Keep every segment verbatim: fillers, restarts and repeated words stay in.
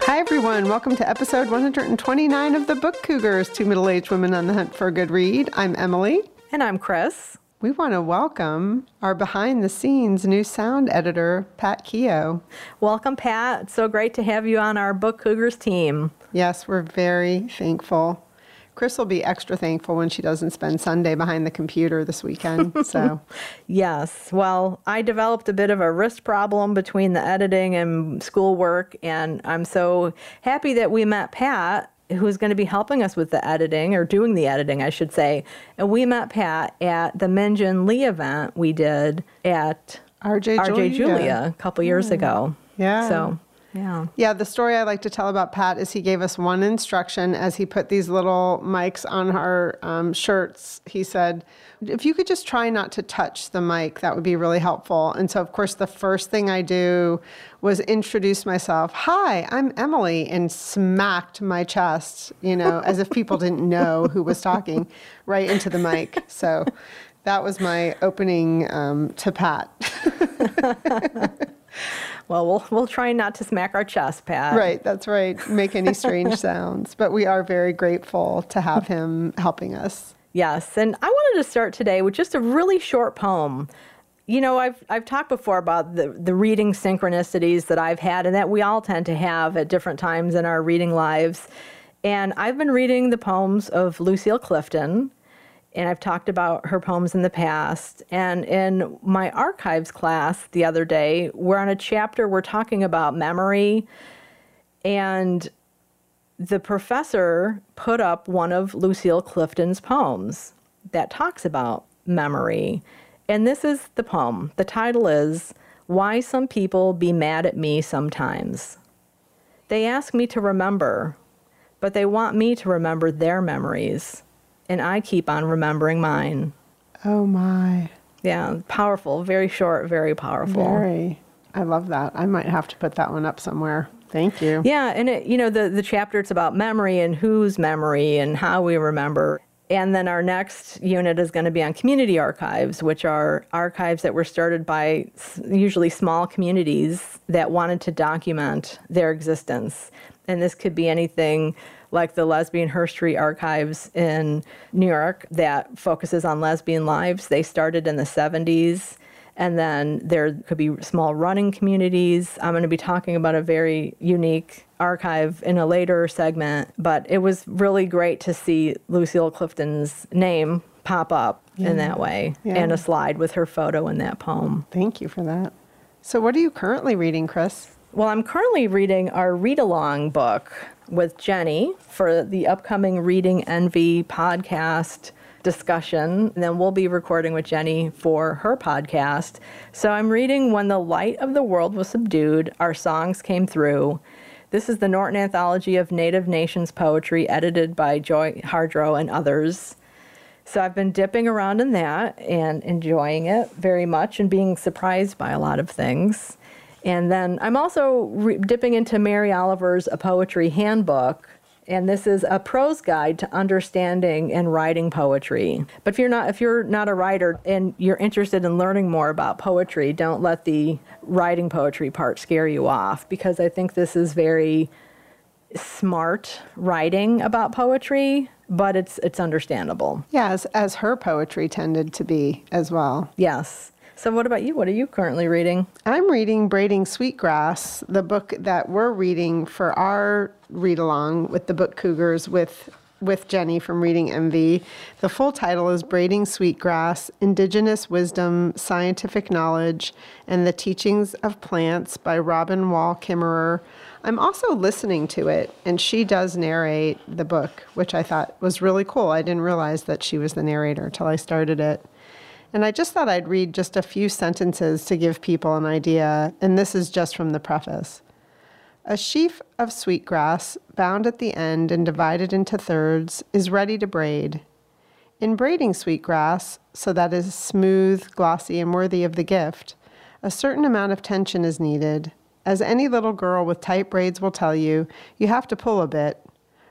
Hi, everyone. Welcome to episode one hundred twenty-nine of The Book Cougars, two middle-aged women on the hunt for a good read. I'm Emily. And I'm Chris. We want to welcome our behind-the-scenes new sound editor, Pat Keogh. Welcome, Pat. It's so great to have you on our Book Cougars team. Yes, we're very thankful. Chris will be extra thankful when she doesn't spend Sunday behind the computer this weekend. So, yes. Well, I developed a bit of a wrist problem between the editing and schoolwork, and I'm so happy that we met Pat, who's going to be helping us with the editing, or doing the editing, I should say. And we met Pat at the Minjin Lee event we did at R J Julia, R J Julia a couple years mm. ago. Yeah. So. Yeah. Yeah. The story I like to tell about Pat is he gave us one instruction as he put these little mics on our um, shirts. He said, if you could just try not to touch the mic, that would be really helpful. And so, of course, the first thing I do was introduce myself. Hi, I'm Emily, and smacked my chest, you know, as if people didn't know who was talking, right into the mic. So that was my opening um, to Pat. Well, well, we'll try not to smack our chest, Pat. Right, that's right. Make any strange sounds. But we are very grateful to have him helping us. Yes, and I wanted to start today with just a really short poem. You know, I've I've talked before about the, the reading synchronicities that I've had and that we all tend to have at different times in our reading lives. And I've been reading the poems of Lucille Clifton, and I've talked about her poems in the past. And in my archives class the other day, we're on a chapter, we're talking about memory. And the professor put up one of Lucille Clifton's poems that talks about memory. And this is the poem. The title is, Why Some People Be Mad at Me Sometimes. They ask me to remember, but they want me to remember their memories. And I keep on remembering mine. Oh, my. Yeah, powerful. Very short, very powerful. Very. I love that. I might have to put that one up somewhere. Thank you. Yeah, and, it, you know, the, the chapter, it's about memory and whose memory and how we remember. And then our next unit is going to be on community archives, which are archives that were started by usually small communities that wanted to document their existence. And this could be anything like the Lesbian Herstory Archives in New York that focuses on lesbian lives. They started in the seventies, and then there could be small running communities. I'm going to be talking about a very unique archive in a later segment, but it was really great to see Lucille Clifton's name pop up yeah. in that way, yeah. and a slide with her photo in that poem. Thank you for that. So what are you currently reading, Chris? Well, I'm currently reading our read-along book with Jenny for the upcoming Reading Envy podcast discussion. And then we'll be recording with Jenny for her podcast. So I'm reading When the Light of the World Was Subdued, Our Songs Came Through. This is the Norton Anthology of Native Nations Poetry, edited by Joy Harjo and others. So I've been dipping around in that and enjoying it very much and being surprised by a lot of things. And then I'm also re- dipping into Mary Oliver's A Poetry Handbook, and this is a prose guide to understanding and writing poetry. But if you're not if you're not a writer and you're interested in learning more about poetry, don't let the writing poetry part scare you off, because I think this is very smart writing about poetry, but it's it's understandable. Yes, as her poetry tended to be as well. Yes. So what about you? What are you currently reading? I'm reading Braiding Sweetgrass, the book that we're reading for our read-along with the Book Cougars with, with Jenny from Reading Envy. The full title is Braiding Sweetgrass, Indigenous Wisdom, Scientific Knowledge, and the Teachings of Plants by Robin Wall Kimmerer. I'm also listening to it, and she does narrate the book, which I thought was really cool. I didn't realize that she was the narrator until I started it. And I just thought I'd read just a few sentences to give people an idea, and this is just from the preface. A sheaf of sweetgrass, bound at the end and divided into thirds, is ready to braid. In braiding sweetgrass, so that it is smooth, glossy, and worthy of the gift, a certain amount of tension is needed. As any little girl with tight braids will tell you, you have to pull a bit.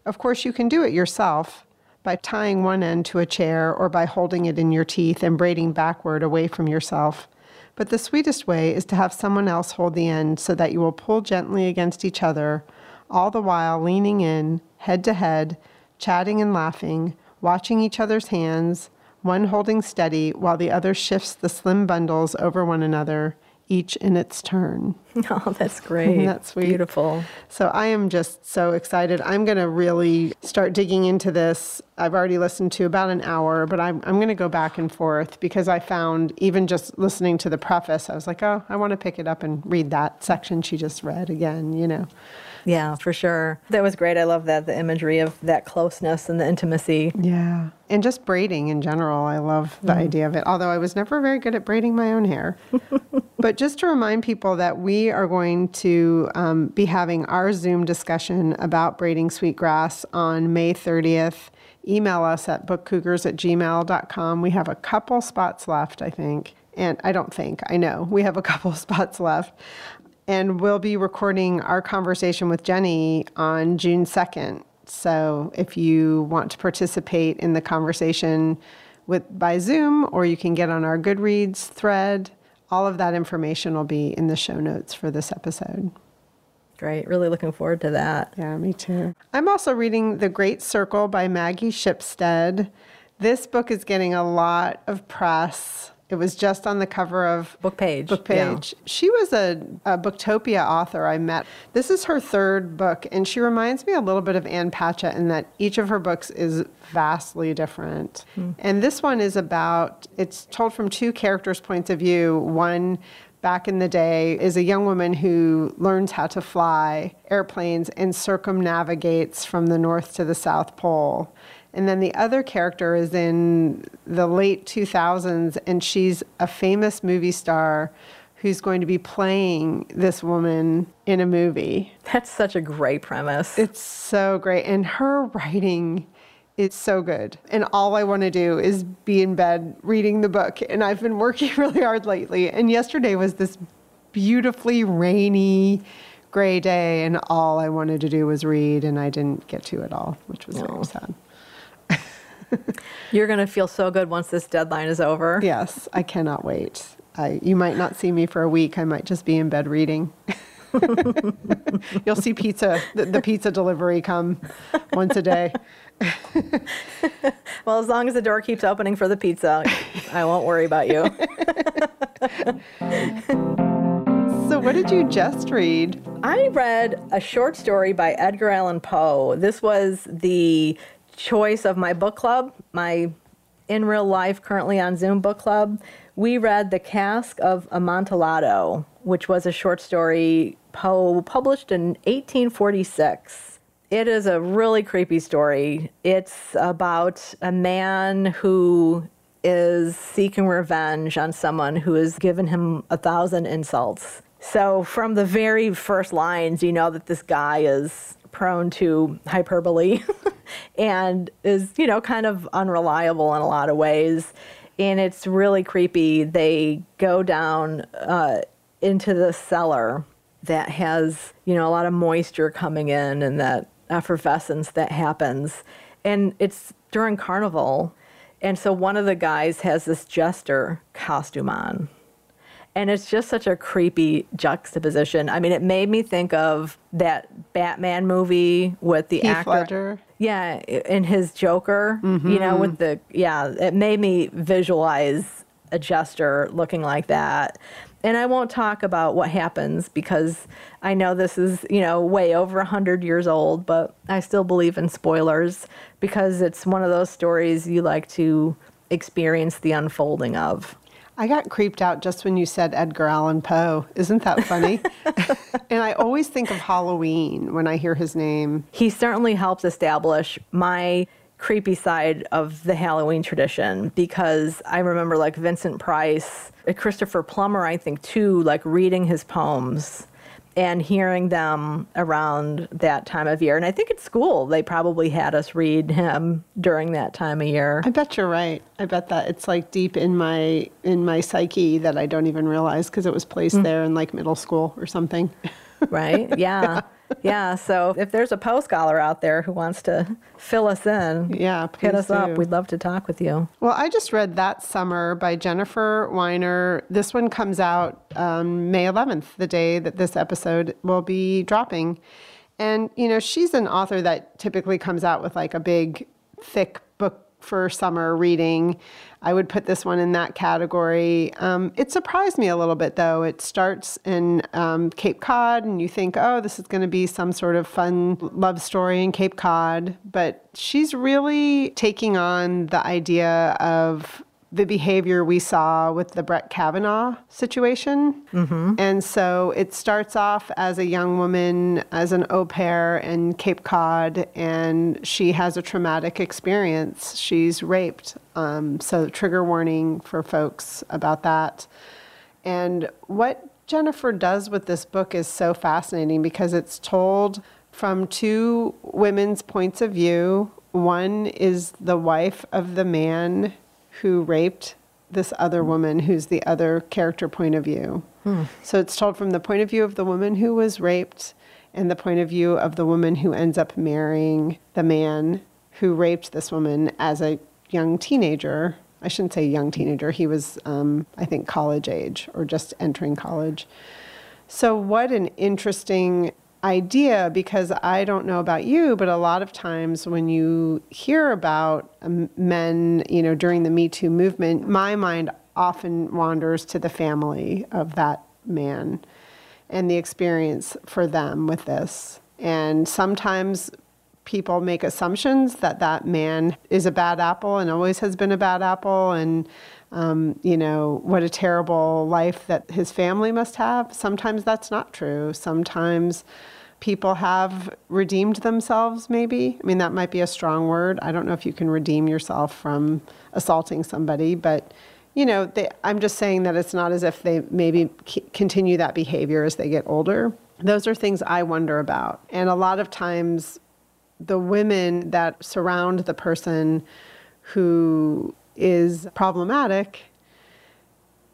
Of course, you can do it yourself, by tying one end to a chair or by holding it in your teeth and braiding backward away from yourself. But the sweetest way is to have someone else hold the end so that you will pull gently against each other, all the while leaning in, head to head, chatting and laughing, watching each other's hands, one holding steady while the other shifts the slim bundles over one another, each in its turn. Oh, that's great. Isn't that sweet? Beautiful. So I am just so excited. I'm going to really start digging into this. I've already listened to about an hour, but I'm, I'm going to go back and forth because I found even just listening to the preface, I was like, oh, I want to pick it up and read that section she just read again, you know. Yeah, for sure. That was great. I love that, the imagery of that closeness and the intimacy. Yeah. And just braiding in general. I love the mm. idea of it, although I was never very good at braiding my own hair. But just to remind people that we are going to um, be having our Zoom discussion about Braiding Sweetgrass on May thirtieth. Email us at bookcougars at gmail dot com. We have a couple spots left, I think. And I don't think, I know, we have a couple spots left. And we'll be recording our conversation with Jenny on June second. So if you want to participate in the conversation with by Zoom, or you can get on our Goodreads thread, all of that information will be in the show notes for this episode. Great. Really looking forward to that. Yeah, me too. I'm also reading The Great Circle by Maggie Shipstead. This book is getting a lot of press. It was just on the cover of Book Page. Book Page. Yeah. She was a, a Booktopia author I met. This is her third book, and she reminds me a little bit of Ann Patchett in that each of her books is vastly different. Mm. And this one is about, it's told from two characters' points of view. One, back in the day, is a young woman who learns how to fly airplanes and circumnavigates from the North to the South Pole. And then the other character is in the late two thousands, and she's a famous movie star who's going to be playing this woman in a movie. That's such a great premise. It's so great. And her writing is so good. And all I want to do is be in bed reading the book. And I've been working really hard lately. And yesterday was this beautifully rainy gray day, and all I wanted to do was read, and I didn't get to at all, which was very sad. You're going to feel so good once this deadline is over. Yes, I cannot wait. I, you might not see me for a week. I might just be in bed reading. You'll see pizza, the, the pizza delivery come once a day. Well, as long as the door keeps opening for the pizza, I won't worry about you. So what did you just read? I read a short story by Edgar Allan Poe. This was the choice of my book club, my in real life currently on Zoom book club. We read The Cask of Amontillado, which was a short story Poe published in eighteen forty-six. It is a really creepy story. It's about a man who is seeking revenge on someone who has given him a thousand insults. So from the very first lines, you know that this guy is prone to hyperbole and is, you know, kind of unreliable in a lot of ways. And it's really creepy. They go down uh, into the cellar that has, you know, a lot of moisture coming in and that effervescence that happens. And it's during Carnival. And so one of the guys has this jester costume on. And it's just such a creepy juxtaposition. I mean, it made me think of that Batman movie with the Heath actor. Ledger. Yeah, and his Joker, mm-hmm. you know, with the, yeah, it made me visualize a jester looking like that. And I won't talk about what happens because I know this is, you know, way over one hundred years old, but I still believe in spoilers because it's one of those stories you like to experience the unfolding of. I got creeped out just when you said Edgar Allan Poe. Isn't that funny? And I always think of Halloween when I hear his name. He certainly helped establish my creepy side of the Halloween tradition because I remember like Vincent Price, Christopher Plummer, I think too, like reading his poems and hearing them around that time of year. And I think at school, they probably had us read him during that time of year. I bet you're right. I bet that it's like deep in my in my psyche that I don't even realize because it was placed mm. there in like middle school or something. Right? Yeah. yeah. Yeah. So if there's a Poe scholar out there who wants to fill us in, yeah, hit us do. up. We'd love to talk with you. Well, I just read That Summer by Jennifer Weiner. This one comes out um, May eleventh, the day that this episode will be dropping. And, you know, she's an author that typically comes out with like a big, thick book for summer reading. I would put this one in that category. Um, it surprised me a little bit, though. It starts in um, Cape Cod, and you think, oh, this is going to be some sort of fun love story in Cape Cod. But she's really taking on the idea of the behavior we saw with the Brett Kavanaugh situation. Mm-hmm. And so it starts off as a young woman, as an au pair in Cape Cod, and she has a traumatic experience. She's raped. Um, so trigger warning for folks about that. And what Jennifer does with this book is so fascinating because it's told from two women's points of view. One is the wife of the man who raped this other woman, who's the other character point of view. Hmm. So it's told from the point of view of the woman who was raped and the point of view of the woman who ends up marrying the man who raped this woman as a young teenager. I shouldn't say young teenager. He was, um, I think, college age or just entering college. So what an interesting idea, because I don't know about you, but a lot of times when you hear about men, you know, during the Me Too movement, my mind often wanders to the family of that man and the experience for them with this. And sometimes people make assumptions that that man is a bad apple and always has been a bad apple, and Um, you know, what a terrible life that his family must have. Sometimes that's not true. Sometimes people have redeemed themselves, maybe. I mean, that might be a strong word. I don't know if you can redeem yourself from assaulting somebody, but, you know, they, I'm just saying that it's not as if they maybe c- continue that behavior as they get older. Those are things I wonder about. And a lot of times the women that surround the person who is problematic,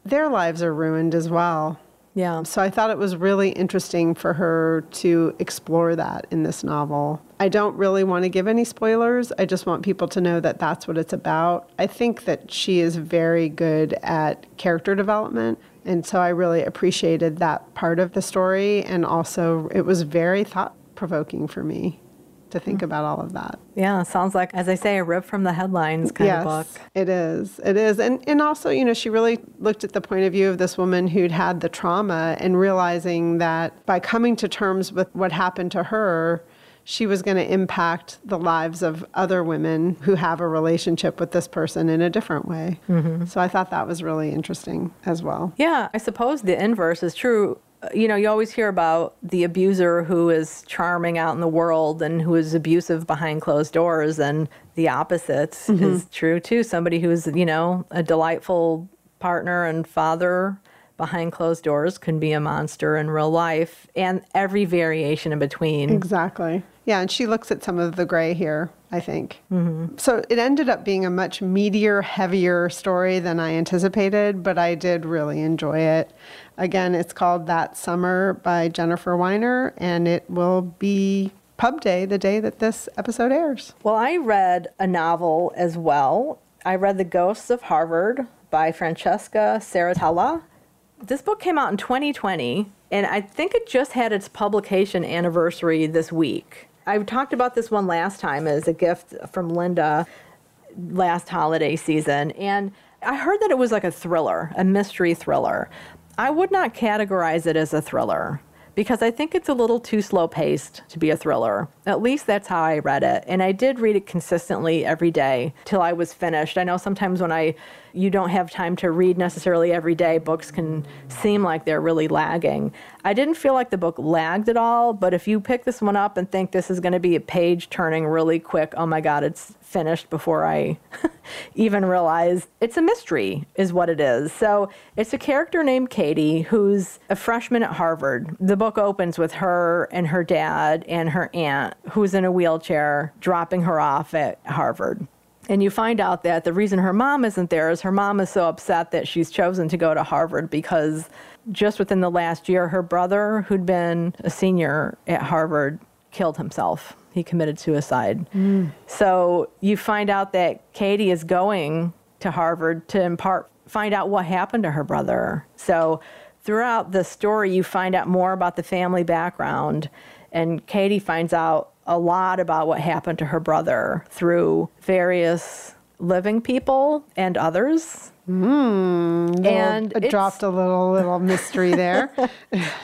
their lives are ruined as well. Yeah. So I thought it was really interesting for her to explore that in this novel. I don't really want to give any spoilers. I just want people to know that that's what it's about. I think that she is very good at character development, and so I really appreciated that part of the story, and also it was very thought-provoking for me to think about all of that. Yeah, sounds like, as I say, a rip from the headlines kind yes, of book. It is. It is. And and also, you know, she really looked at the point of view of this woman who'd had the trauma and realizing that by coming to terms with what happened to her, she was going to impact the lives of other women who have a relationship with this person in a different way. Mm-hmm. So I thought that was really interesting as well. Yeah, I suppose the inverse is true. You know, you always hear about the abuser who is charming out in the world and who is abusive behind closed doors, and the opposite mm-hmm. is true too. Somebody who is, you know, a delightful partner and father behind closed doors can be a monster in real life, and every variation in between. Exactly. Yeah, and she looks at some of the gray here, I think. Mm-hmm. So it ended up being a much meatier, heavier story than I anticipated, but I did really enjoy it. Again, it's called That Summer by Jennifer Weiner, and it will be Pub Day the day that this episode airs. Well, I read a novel as well. I read The Ghosts of Harvard by Francesca Saratella. This book came out in twenty twenty, and I think it just had its publication anniversary this week. I've talked about this one last time as a gift from Linda last holiday season, and I heard that it was like a thriller, a mystery thriller. I would not categorize it as a thriller because I think it's a little too slow-paced to be a thriller. At least that's how I read it. And I did read it consistently every day till I was finished. I know sometimes when I you don't have time to read necessarily every day, books can seem like they're really lagging. I didn't feel like the book lagged at all, but if you pick this one up and think this is going to be a page turning really quick, oh my God, it's finished before I even realized. It's a mystery is what it is. So it's a character named Katie who's a freshman at Harvard. The book opens with her and her dad and her aunt who's in a wheelchair dropping her off at Harvard. And you find out that the reason her mom isn't there is her mom is so upset that she's chosen to go to Harvard because just within the last year, her brother, who'd been a senior at Harvard, killed himself. He committed suicide. Mm. So you find out that Katie is going to Harvard to in part find out what happened to her brother. So throughout the story, you find out more about the family background And Katie finds out a lot about what happened to her brother through various living people and others. Mm, and little, it dropped a little little mystery there.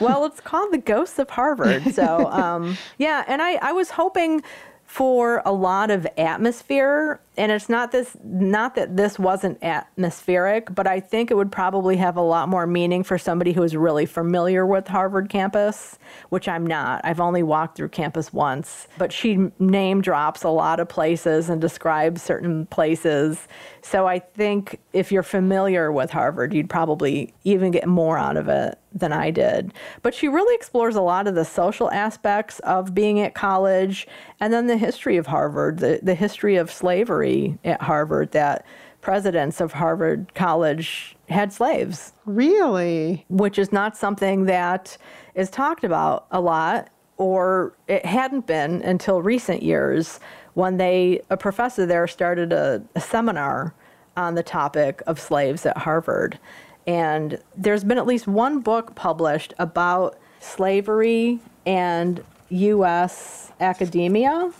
Well, it's called The Ghosts of Harvard. So, um, yeah, and I, I was hoping for a lot of atmosphere, and it's not this not that this wasn't atmospheric, but I think it would probably have a lot more meaning for somebody who is really familiar with Harvard campus, which I'm not. I've only walked through campus once, but she name drops a lot of places and describes certain places. So I think if you're familiar with Harvard, you'd probably even get more out of it than I did. But she really explores a lot of the social aspects of being at college, and then the history of Harvard, the, the history of slavery at Harvard, that presidents of Harvard College had slaves. Really? Which is not something that is talked about a lot, or it hadn't been until recent years when they, a professor there started a, a seminar on the topic of slaves at Harvard. And there's been at least one book published about slavery and U S academia.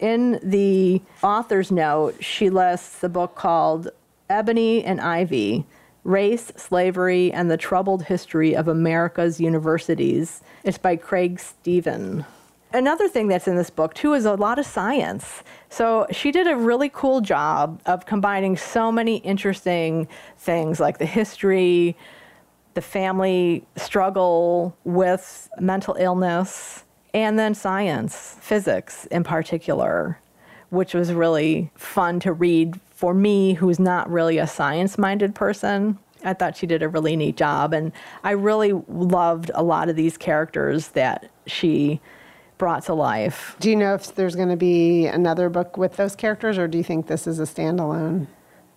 In the author's note, she lists a book called Ebony and Ivy, Race, Slavery, and the Troubled History of America's Universities. It's by Craig Stephen. Another thing that's in this book, too, is a lot of science. So she did a really cool job of combining so many interesting things like the history, the family struggle with mental illness, and then science, physics in particular, which was really fun to read for me, who's not really a science-minded person. I thought she did a really neat job, and I really loved a lot of these characters that she brought to life. Do you know if there's going to be another book with those characters, or do you think this is a standalone?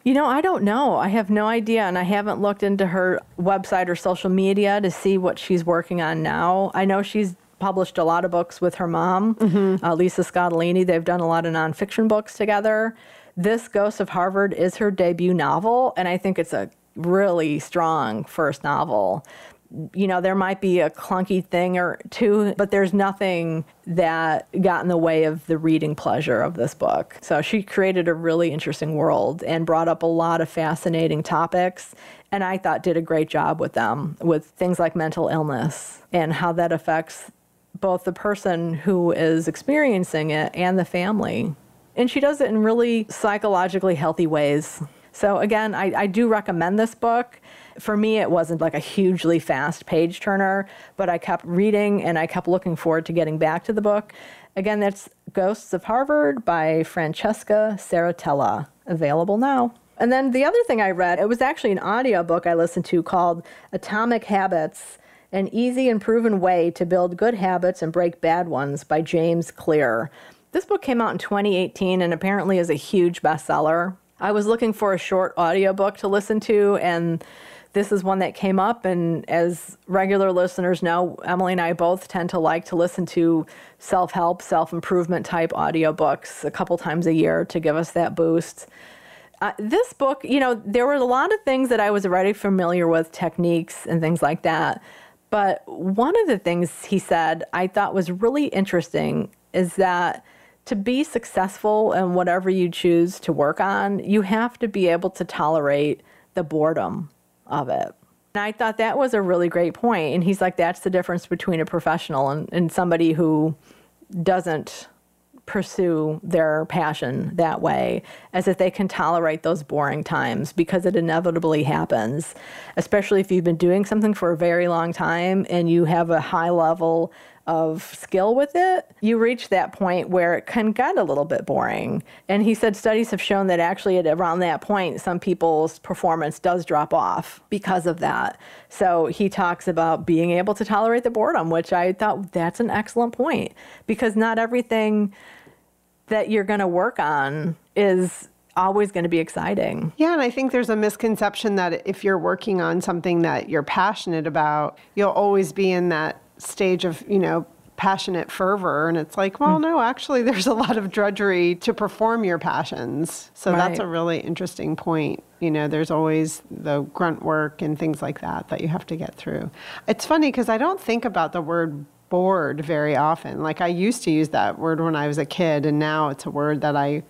You know, I don't know. I have no idea, and I haven't looked into her website or social media to see what she's working on now. I know she's published a lot of books with her mom, mm-hmm. uh, Lisa Scottolini. They've done a lot of nonfiction books together. This Ghosts of Harvard is her debut novel, and I think it's a really strong first novel. You know, there might be a clunky thing or two, but there's nothing that got in the way of the reading pleasure of this book. So she created a really interesting world and brought up a lot of fascinating topics, and I thought did a great job with them, with things like mental illness and how that affects both the person who is experiencing it and the family. And she does it in really psychologically healthy ways. So again, I, I do recommend this book. For me, it wasn't like a hugely fast page turner, but I kept reading and I kept looking forward to getting back to the book. Again, that's Ghosts of Harvard by Francesca Saratella, available now. And then the other thing I read, it was actually an audiobook I listened to called Atomic Habits, An Easy and Proven Way to Build Good Habits and Break Bad Ones by James Clear. This book came out in twenty eighteen and apparently is a huge bestseller. I was looking for a short audiobook to listen to, and this is one that came up, and as regular listeners know, Emily and I both tend to like to listen to self-help, self-improvement type audiobooks a couple times a year to give us that boost. Uh, this book, you know, there were a lot of things that I was already familiar with, techniques and things like that, but one of the things he said I thought was really interesting is that to be successful in whatever you choose to work on, you have to be able to tolerate the boredom of it. And I thought that was a really great point. And he's like, that's the difference between a professional and, and somebody who doesn't pursue their passion that way, as if they can tolerate those boring times, because it inevitably happens, especially if you've been doing something for a very long time and you have a high level of skill with it, you reach that point where it can get a little bit boring. And he said studies have shown that actually at around that point, some people's performance does drop off because of that. So he talks about being able to tolerate the boredom, which I thought that's an excellent point, because not everything that you're going to work on is always going to be exciting. Yeah, and I think there's a misconception that if you're working on something that you're passionate about, you'll always be in that stage of, you know, passionate fervor. And it's like, well, no, actually, there's a lot of drudgery to perform your passions. So right. That's a really interesting point. You know, there's always the grunt work and things like that that you have to get through. It's funny because I don't think about the word bored very often. Like I used to use that word when I was a kid, and now it's a word that I,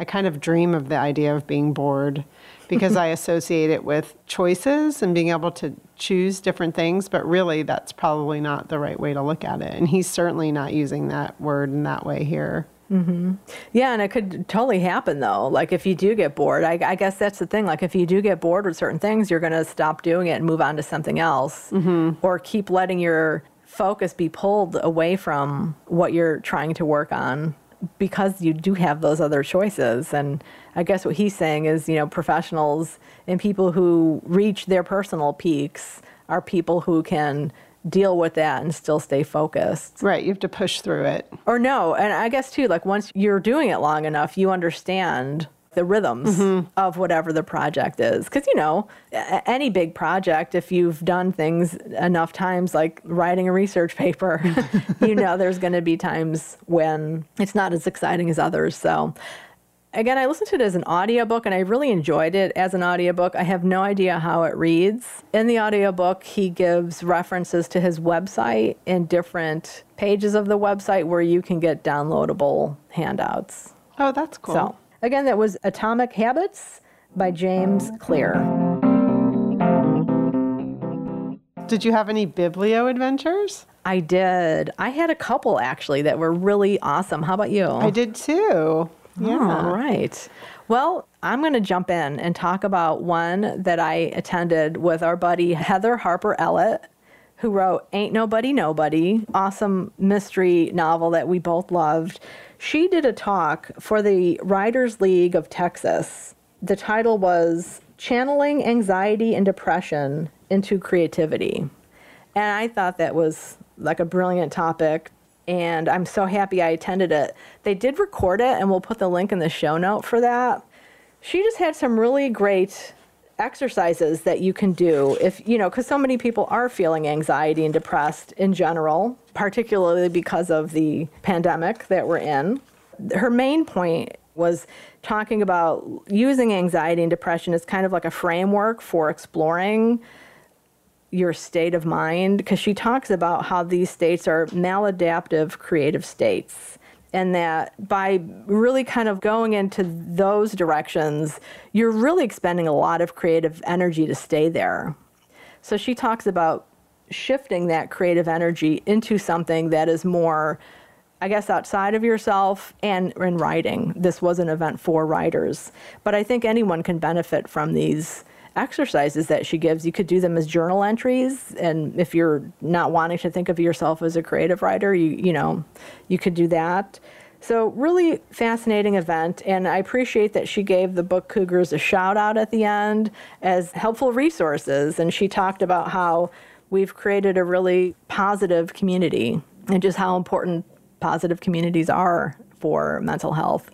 I kind of dream of the idea of being bored, because I associate it with choices and being able to choose different things. But really, that's probably not the right way to look at it. And he's certainly not using that word in that way here. Mm-hmm. Yeah, and it could totally happen, though. Like, if you do get bored, I, I guess that's the thing. Like, if you do get bored with certain things, you're going to stop doing it and move on to something else, mm-hmm. or keep letting your focus be pulled away from what you're trying to work on, because you do have those other choices. And I guess what he's saying is, you know, professionals and people who reach their personal peaks are people who can deal with that and still stay focused. Right. You have to push through it. Or no. And I guess, too, like once you're doing it long enough, you understand the rhythms mm-hmm. of whatever the project is. Because, you know, any big project, if you've done things enough times, like writing a research paper, you know, there's going to be times when it's not as exciting as others. So, again, I listened to it as an audiobook, and I really enjoyed it as an audiobook. I have no idea how it reads. In the audiobook, he gives references to his website and different pages of the website where you can get downloadable handouts. Oh, that's cool. So, again, that was Atomic Habits by James Clear. Did you have any biblio adventures? I did. I had a couple, actually, that were really awesome. How about you? I did, too. Yeah. All right. Well, I'm going to jump in and talk about one that I attended with our buddy Heather Harper Ellett, who wrote Ain't Nobody Nobody, awesome mystery novel that we both loved. She did a talk for the Writers League of Texas. The title was Channeling Anxiety and Depression into Creativity. And I thought that was like a brilliant topic. And I'm so happy I attended it. They did record it, and we'll put the link in the show note for that. She just had some really great exercises that you can do if, you know, because so many people are feeling anxiety and depressed in general, particularly because of the pandemic that we're in. Her main point was talking about using anxiety and depression as kind of like a framework for exploring your state of mind, because she talks about how these states are maladaptive creative states, and that by really kind of going into those directions, you're really expending a lot of creative energy to stay there. So she talks about shifting that creative energy into something that is more, I guess, outside of yourself and in writing. This was an event for writers, but I think anyone can benefit from these exercises that she gives. You could do them as journal entries, and if you're not wanting to think of yourself as a creative writer, you you know, you could do that. So really fascinating event, and I appreciate that she gave the Book Cougars a shout out at the end as helpful resources, and she talked about how we've created a really positive community and just how important positive communities are for mental health.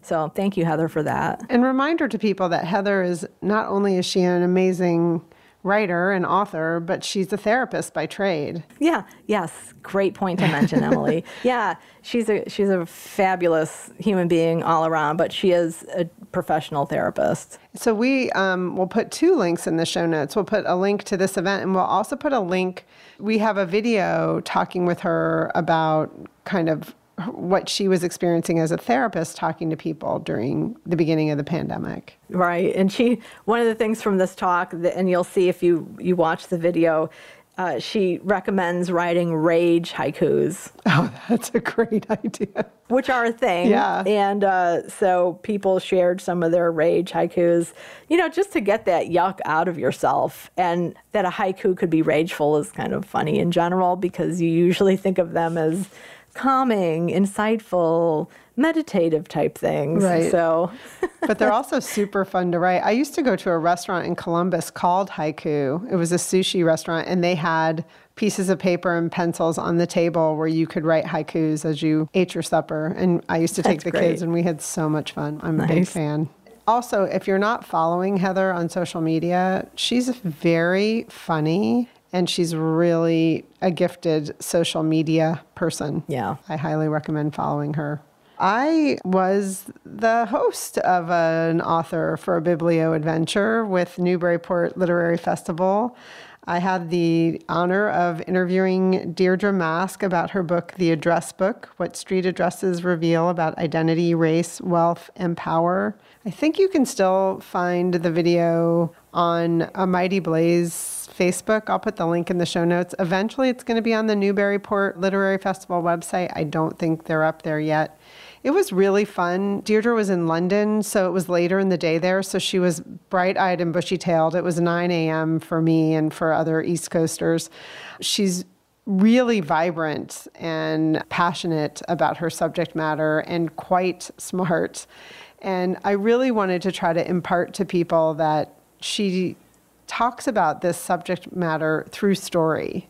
So thank you, Heather, for that. And reminder to people that Heather is, not only is she an amazing writer and author, but she's a therapist by trade. Yeah. Yes. Great point to mention, Emily. Yeah. She's a she's a fabulous human being all around, but she is a professional therapist. So we um, will put two links in the show notes. We'll put a link to this event, and we'll also put a link. We have a video talking with her about kind of what she was experiencing as a therapist talking to people during the beginning of the pandemic. Right. And she, one of the things from this talk, and you'll see if you, you watch the video, uh, she recommends writing rage haikus. Oh, that's a great idea. Which are a thing. Yeah. And uh, so people shared some of their rage haikus, you know, just to get that yuck out of yourself. And that a haiku could be rageful is kind of funny in general, because you usually think of them as calming, insightful, meditative type things. Right. So, but they're also super fun to write. I used to go to a restaurant in Columbus called Haiku. It was a sushi restaurant, and they had pieces of paper and pencils on the table where you could write haikus as you ate your supper. And I used to take That's the great. kids, and we had so much fun. I'm nice. a big fan. Also, if you're not following Heather on social media, she's very funny. And she's really a gifted social media person. Yeah. I highly recommend following her. I was the host of an author for a biblio adventure with Newburyport Literary Festival. I had the honor of interviewing Deirdre Mask about her book, The Address Book, What Street Addresses Reveal About Identity, Race, Wealth, and Power. I think you can still find the video on A Mighty Blaze Facebook. I'll put the link in the show notes. Eventually, it's going to be on the Newburyport Literary Festival website. I don't think they're up there yet. It was really fun. Deirdre was in London, so it was later in the day there, so she was bright-eyed and bushy-tailed. It was nine a m for me and for other East Coasters. She's really vibrant and passionate about her subject matter and quite smart. And I really wanted to try to impart to people that she talks about this subject matter through story.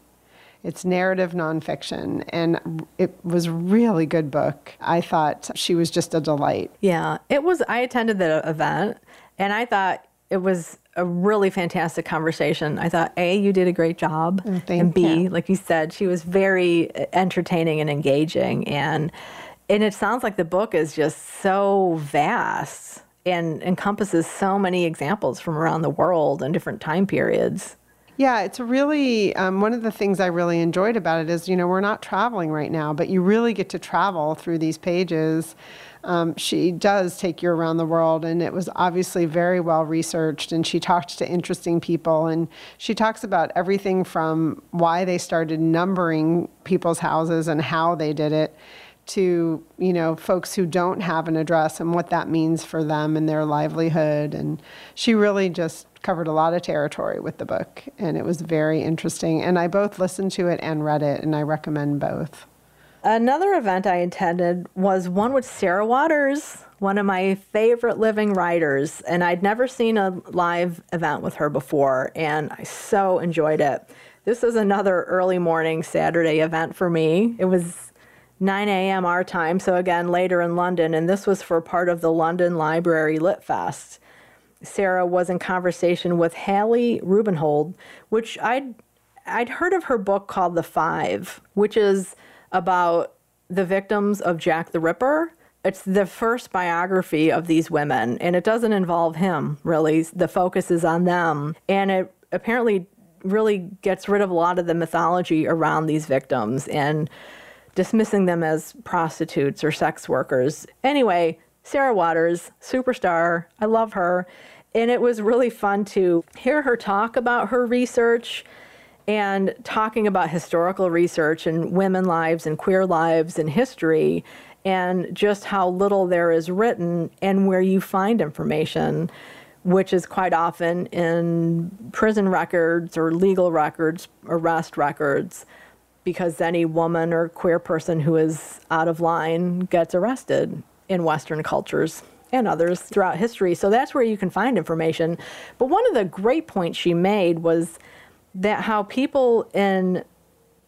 It's narrative nonfiction, and it was a really good book. I thought she was just a delight. Yeah, it was. I attended the event, and I thought it was a really fantastic conversation. I thought, A, you did a great job, oh, and B, you. like you said, she was very entertaining and engaging, and and it sounds like the book is just so vast and encompasses so many examples from around the world and different time periods. Yeah, it's really, um, one of the things I really enjoyed about it is, you know, we're not traveling right now, but you really get to travel through these pages. Um, she does take you around the world, and it was obviously very well researched, and she talked to interesting people, and she talks about everything from why they started numbering people's houses and how they did it to, you know, folks who don't have an address and what that means for them and their livelihood. And she really just covered a lot of territory with the book, and it was very interesting. And I both listened to it and read it, and I recommend both. Another event I attended was one with Sarah Waters, one of my favorite living writers, and I'd never seen a live event with her before, and I so enjoyed it. This was another early morning Saturday event for me. It was nine a m our time, so again, later in London, and this was for part of the London Library Lit Fest. Sarah was in conversation with Hallie Rubenhold, which I'd, I'd heard of her book called The Five, which is about the victims of Jack the Ripper. It's the first biography of these women, and it doesn't involve him, really. The focus is on them, and it apparently really gets rid of a lot of the mythology around these victims and dismissing them as prostitutes or sex workers. Anyway, Sarah Waters, superstar. I love her. And it was really fun to hear her talk about her research and talking about historical research and women lives and queer lives and history and just how little there is written and where you find information, which is quite often in prison records or legal records, arrest records, because any woman or queer person who is out of line gets arrested in Western cultures and others throughout history. So that's where you can find information. But one of the great points she made was that how people in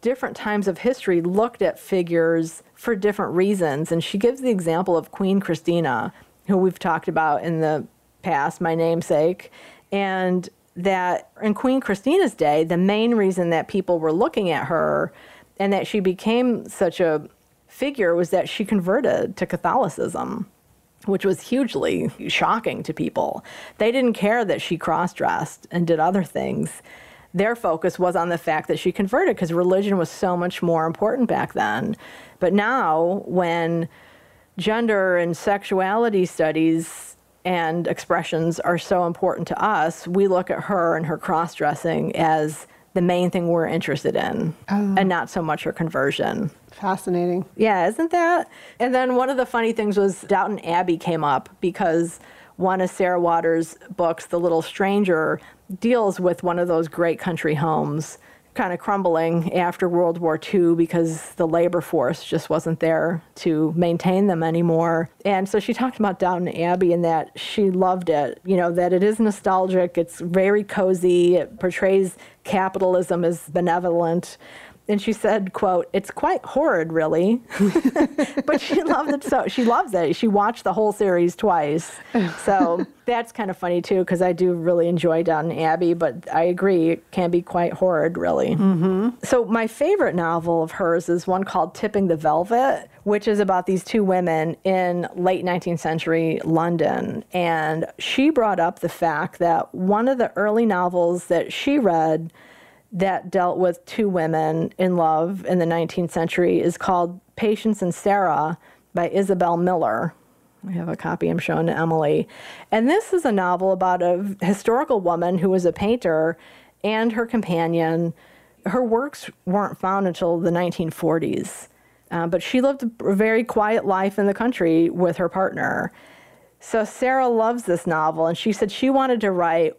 different times of history looked at figures for different reasons. And she gives the example of Queen Christina, who we've talked about in the past, my namesake, and that in Queen Christina's day, the main reason that people were looking at her and that she became such a figure was that she converted to Catholicism, which was hugely shocking to people. They didn't care that she cross-dressed and did other things. Their focus was on the fact that she converted because religion was so much more important back then. But now, when gender and sexuality studies and expressions are so important to us, we look at her and her cross-dressing as the main thing we're interested in, oh. and not so much her conversion. Fascinating. Yeah, isn't that? And then one of the funny things was Downton Abbey came up because one of Sarah Waters' books, The Little Stranger, deals with one of those great country homes kind of crumbling after World War Two because the labor force just wasn't there to maintain them anymore. And so she talked about Downton Abbey and that she loved it, you know, that it is nostalgic, it's very cozy, it portrays capitalism as benevolent. And she said, quote, "It's quite horrid, really." But she loved it. So she loves it. She watched the whole series twice. So that's kind of funny, too, because I do really enjoy Downton Abbey. But I agree, it can be quite horrid, really. Mm-hmm. So my favorite novel of hers is one called Tipping the Velvet, which is about these two women in late nineteenth century London. And she brought up the fact that one of the early novels that she read that dealt with two women in love in the nineteenth century is called Patience and Sarah by Isabel Miller. I have a copy I'm showing to Emily. And this is a novel about a historical woman who was a painter and her companion. Her works weren't found until the nineteen forties, uh, but she lived a very quiet life in the country with her partner. So Sarah loves this novel, and she said she wanted to write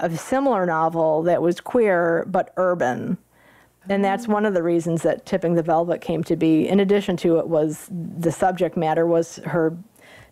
a similar novel that was queer but urban. And that's one of the reasons that Tipping the Velvet came to be. In addition to it was the subject matter was her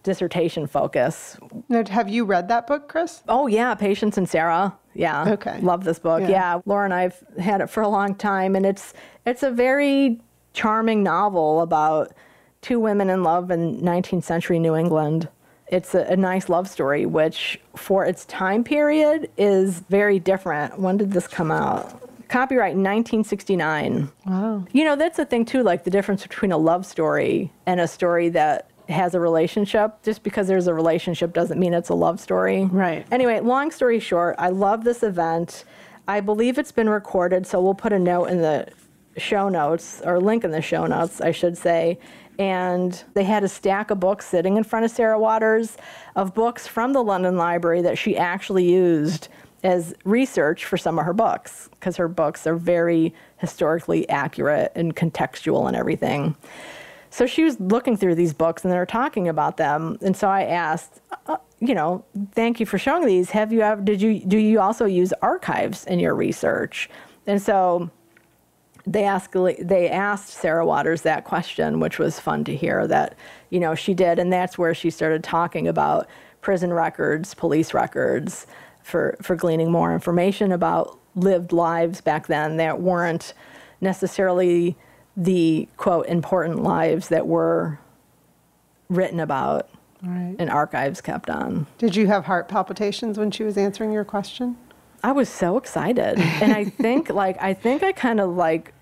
dissertation focus. Now, have you read that book, Chris? Oh, yeah, Patience and Sarah. Yeah. Okay. Love this book. Yeah. yeah. Laura and I have had it for a long time, and it's it's a very charming novel about two women in love in nineteenth century New England. It's a, a nice love story, which for its time period is very different. When did this come out? Copyright nineteen sixty-nine. Wow. You know, that's the thing, too, like the difference between a love story and a story that has a relationship. Just because there's a relationship doesn't mean it's a love story. Right. Anyway, long story short, I love this event. I believe it's been recorded, so we'll put a note in the show notes, or link in the show notes, I should say. And they had a stack of books sitting in front of Sarah Waters, of books from the London Library that she actually used as research for some of her books, because her books are very historically accurate and contextual and everything. So she was looking through these books, and they were talking about them. And so I asked, uh, you know, thank you for showing these. Have you ever, did you, do you also use archives in your research? And so They asked, they asked Sarah Waters that question, which was fun to hear that, you know, she did. And that's where she started talking about prison records, police records, for, for gleaning more information about lived lives back then that weren't necessarily the, quote, important lives that were written about right. and archives kept on. Did you have heart palpitations when she was answering your question? I was so excited. And I think like, I think I kind of like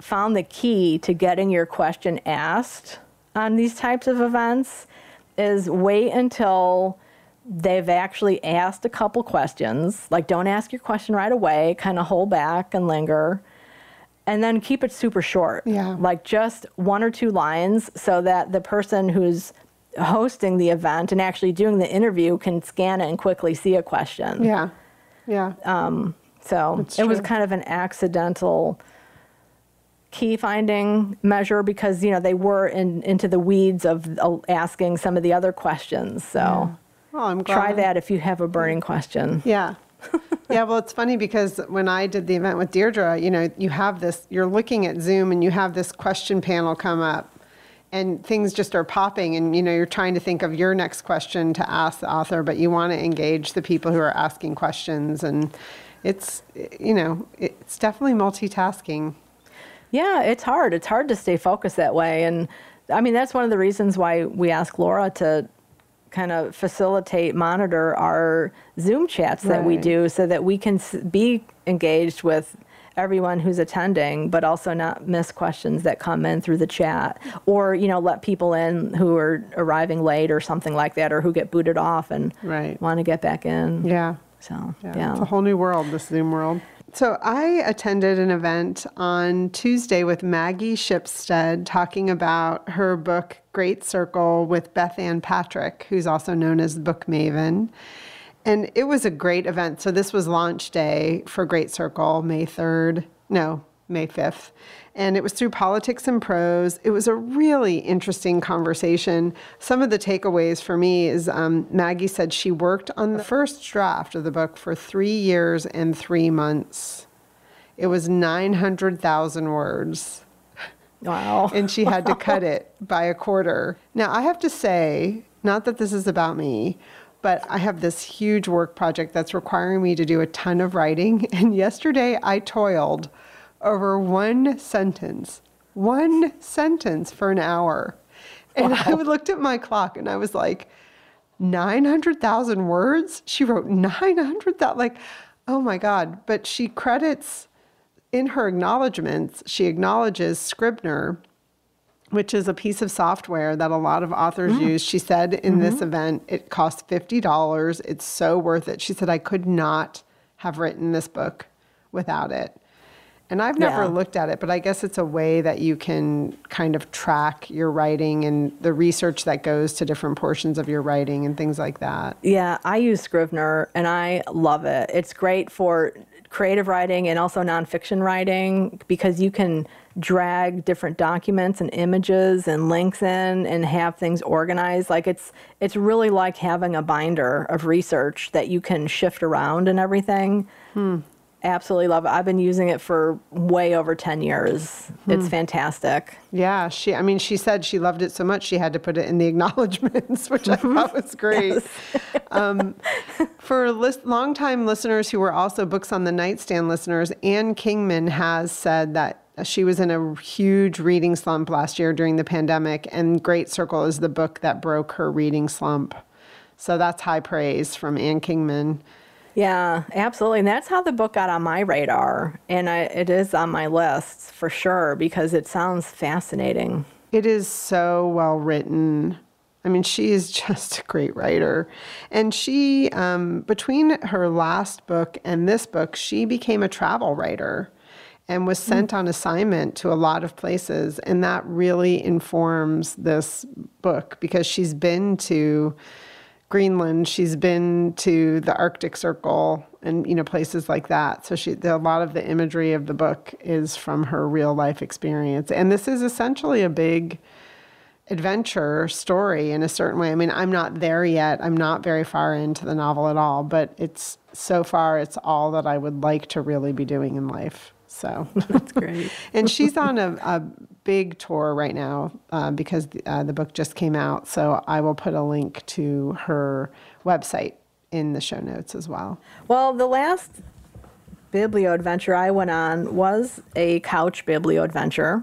found the key to getting your question asked on these types of events is wait until they've actually asked a couple questions. Like don't ask your question right away, kind of hold back and linger, and then keep it super short. Yeah. Like just one or two lines so that the person who's hosting the event and actually doing the interview can scan it and quickly see a question. Yeah. Yeah. Um, so That's it true. was kind of an accidental key finding measure because, you know, they were in, into the weeds of uh, asking some of the other questions. So yeah. well, I'm glad try I... that if you have a burning question. Yeah. Yeah. Well, it's funny because when I did the event with Deirdre, you know, you have this, you're looking at Zoom and you have this question panel come up. And things just are popping and, you know, you're trying to think of your next question to ask the author, but you want to engage the people who are asking questions. And it's, you know, it's definitely multitasking. Yeah, it's hard. It's hard to stay focused that way. And I mean, that's one of the reasons why we ask Laura to kind of facilitate, monitor our Zoom chats that right. we do so that we can be engaged with everyone who's attending, but also not miss questions that come in through the chat or, you know, let people in who are arriving late or something like that, or who get booted off and right. want to get back in. Yeah. So, yeah. yeah. It's a whole new world, this Zoom world. So I attended an event on Tuesday with Maggie Shipstead talking about her book, Great Circle, with Beth Ann Patrick, who's also known as Book Maven. And it was a great event. So this was launch day for Great Circle, May third. No, May fifth. And it was through politics and prose. It was a really interesting conversation. Some of the takeaways for me is um, Maggie said she worked on the first draft of the book for three years and three months. It was nine hundred thousand words. Wow. And she had to cut it by a quarter. Now, I have to say, not that this is about me, but I have this huge work project that's requiring me to do a ton of writing. And yesterday I toiled over one sentence, one sentence for an hour. And wow. I looked at my clock and I was like, nine hundred thousand words? She wrote nine hundred thousand, like, oh my God. But she credits, in her acknowledgements, she acknowledges Scribner, which is a piece of software that a lot of authors mm. use. She said in mm-hmm. this event, it costs fifty dollars. It's so worth it. She said, I could not have written this book without it. And I've never yeah. looked at it, but I guess it's a way that you can kind of track your writing and the research that goes to different portions of your writing and things like that. Yeah, I use Scrivener and I love it. It's great for creative writing and also nonfiction writing because you can drag different documents and images and links in and have things organized. Like it's it's really like having a binder of research that you can shift around and everything. Hmm. Absolutely love it. I've been using it for way over ten years. Hmm. It's fantastic. Yeah. She, I mean, she said she loved it so much she had to put it in the acknowledgments, which I thought was great. Yes. um, for list, longtime listeners who were also Books on the Nightstand listeners, Ann Kingman has said that she was in a huge reading slump last year during the pandemic, and Great Circle is the book that broke her reading slump. So that's high praise from Ann Kingman. Yeah, absolutely. And that's how the book got on my radar. And I, it is on my list for sure, because it sounds fascinating. It is so well written. I mean, she is just a great writer. And she, um, between her last book and this book, she became a travel writer and was sent mm-hmm. on assignment to a lot of places. And that really informs this book because she's been to Greenland, she's been to the Arctic Circle and, you know, places like that. So she, the, a lot of the imagery of the book is from her real life experience. And this is essentially a big adventure story in a certain way. I mean, I'm not there yet. I'm not very far into the novel at all, but it's so far, it's all that I would like to really be doing in life. So that's great. And she's on a, a big tour right now uh, because the, uh, the book just came out. So I will put a link to her website in the show notes as well. Well, the last biblio adventure I went on was a couch biblio adventure.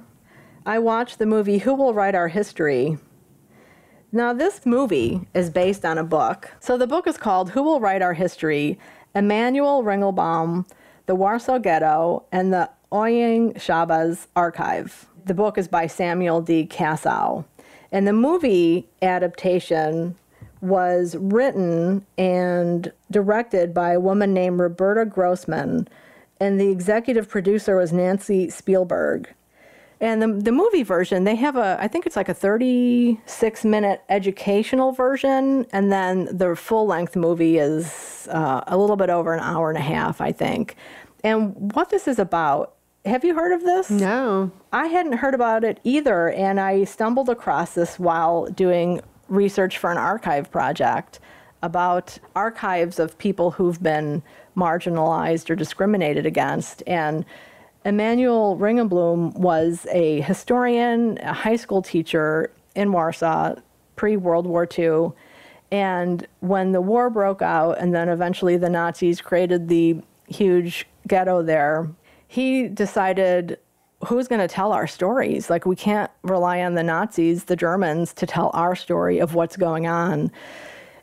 I watched the movie Who Will Write Our History? Now, this movie is based on a book. So the book is called Who Will Write Our History? Emmanuel Ringelblum, The Warsaw Ghetto, and the Oyeng Szaba's Archive. The book is by Samuel D. Kassow. And the movie adaptation was written and directed by a woman named Roberta Grossman, and the executive producer was Nancy Spielberg. And the, the movie version, they have a, I think it's like a thirty-six minute educational version. And then the full length movie is uh, a little bit over an hour and a half, I think. And what this is about, have you heard of this? No. I hadn't heard about it either. And I stumbled across this while doing research for an archive project about archives of people who've been marginalized or discriminated against. And Emmanuel Ringelblum was a historian, a high school teacher in Warsaw, pre-World War Two. And when the war broke out and then eventually the Nazis created the huge ghetto there, he decided, who's going to tell our stories? Like, we can't rely on the Nazis, the Germans, to tell our story of what's going on.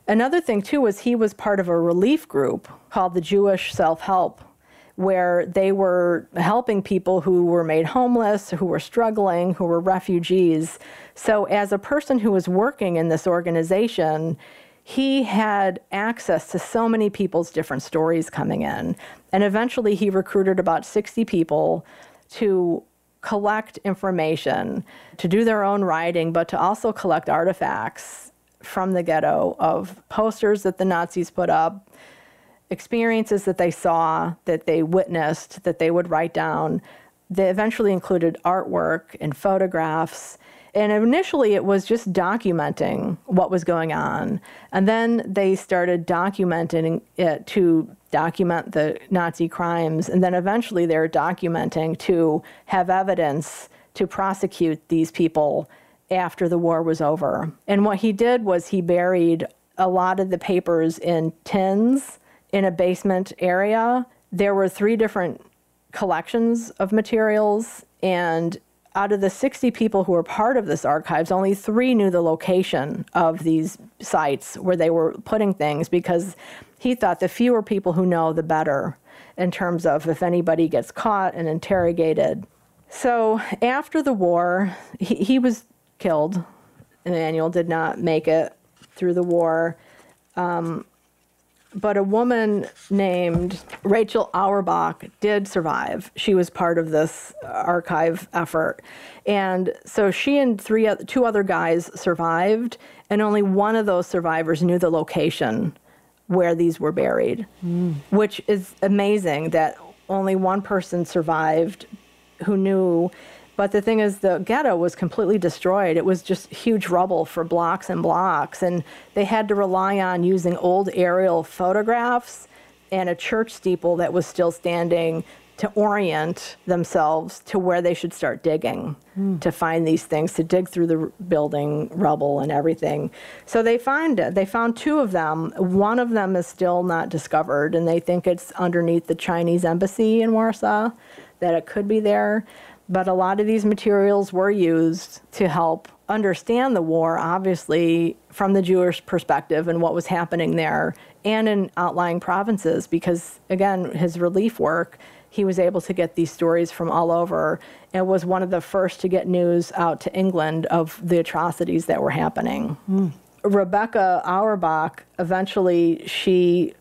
Another thing, too, was he was part of a relief group called the Jewish Self-Help, where they were helping people who were made homeless, who were struggling, who were refugees. So as a person who was working in this organization, he had access to so many people's different stories coming in. And eventually he recruited about sixty people to collect information, to do their own writing, but to also collect artifacts from the ghetto of posters that the Nazis put up, experiences that they saw, that they witnessed, that they would write down. They eventually included artwork and photographs. And initially it was just documenting what was going on. And then they started documenting it to document the Nazi crimes. And then eventually they're documenting to have evidence to prosecute these people after the war was over. And what he did was he buried a lot of the papers in tins in a basement area. There were three different collections of materials, and out of the sixty people who were part of this archives, only three knew the location of these sites where they were putting things, because he thought the fewer people who know, the better, in terms of if anybody gets caught and interrogated. So after the war, he, he was killed. Emmanuel did not make it through the war. Um, but a woman named Rachel Auerbach did survive. She was part of this archive effort. And so she and three, two other guys survived, and only one of those survivors knew the location where these were buried, mm. which is amazing that only one person survived who knew. But the thing is, the ghetto was completely destroyed. It was just huge rubble for blocks and blocks, and they had to rely on using old aerial photographs and a church steeple that was still standing to orient themselves to where they should start digging, mm. to find these things, to dig through the building rubble and everything. So they find it. They found two of them. One of them is still not discovered, and they think it's underneath the Chinese embassy in Warsaw, that it could be there. But a lot of these materials were used to help understand the war, obviously, from the Jewish perspective and what was happening there and in outlying provinces, because, again, his relief work, he was able to get these stories from all over and was one of the first to get news out to England of the atrocities that were happening. Mm. Rebecca Auerbach, eventually she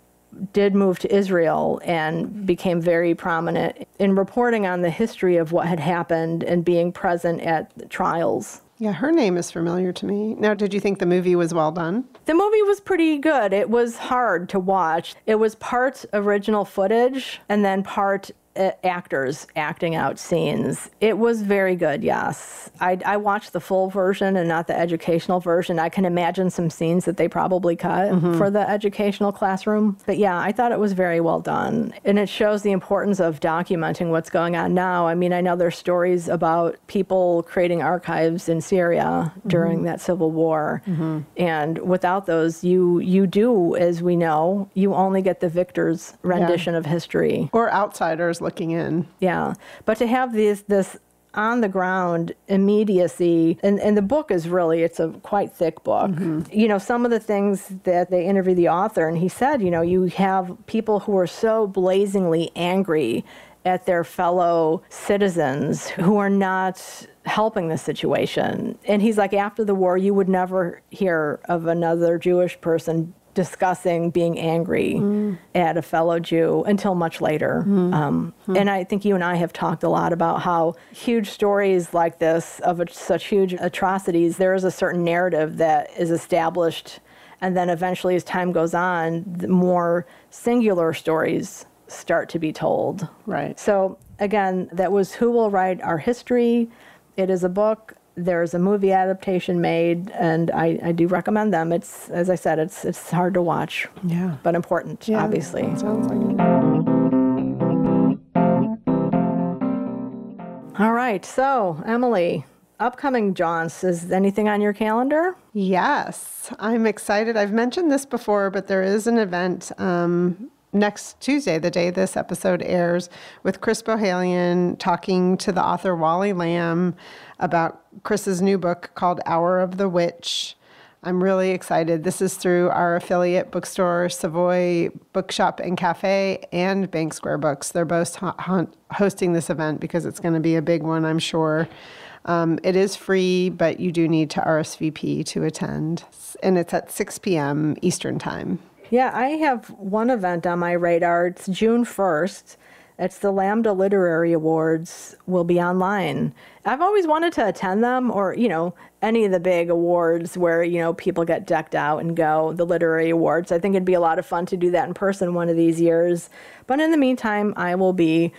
did move to Israel and became very prominent in reporting on the history of what had happened and being present at the trials. Yeah, her name is familiar to me. Now, did you think the movie was well done? The movie was pretty good. It was hard to watch. It was part original footage and then part uh, actors acting out scenes. It was very good, yes. I, I watched the full version and not the educational version. I can imagine some scenes that they probably cut mm-hmm. for the educational classroom. But yeah, I thought it was very well done. And it shows the importance of documenting what's going on now. I mean, I know there's stories about people creating archives in Syria during mm-hmm. that civil war. Mm-hmm. And without those, you you do, as we know, you only get the victor's rendition yeah. of history. Or outsiders looking in. Yeah. But to have these, this on the ground immediacy, and, and the book is really, it's a quite thick book. Mm-hmm. You know, some of the things that they interviewed the author, and he said, you know, you have people who are so blazingly angry at their fellow citizens who are not helping the situation. And he's like, after the war, you would never hear of another Jewish person discussing being angry mm. at a fellow Jew until much later. Mm. Um, mm. And I think you and I have talked a lot about how huge stories like this of a, such huge atrocities, there is a certain narrative that is established. And then eventually, as time goes on, the more singular stories start to be told. Right. So again, that was Who Will Write Our History. It is a book. There's a movie adaptation made, and I, I do recommend them. It's, as I said, it's it's hard to watch, yeah, but important, yeah, obviously. Sounds like it. All right, so Emily, upcoming jaunts, is anything on your calendar? Yes, I'm excited. I've mentioned this before, but there is an event um, next Tuesday, the day this episode airs, with Chris Bohalian talking to the author Wally Lamb about Chris's new book called Hour of the Witch. I'm really excited. This is through our affiliate bookstore, Savoy Bookshop and Cafe, and Bank Square Books. They're both hosting this event because it's going to be a big one, I'm sure. Um, it is free, but you do need to R S V P to attend. And it's at six p m Eastern Time. Yeah, I have one event on my radar. It's June first. It's the Lambda Literary Awards, will be online. I've always wanted to attend them, or, you know, any of the big awards where, you know, people get decked out and go, the literary awards. I think it'd be a lot of fun to do that in person one of these years. But in the meantime, I will be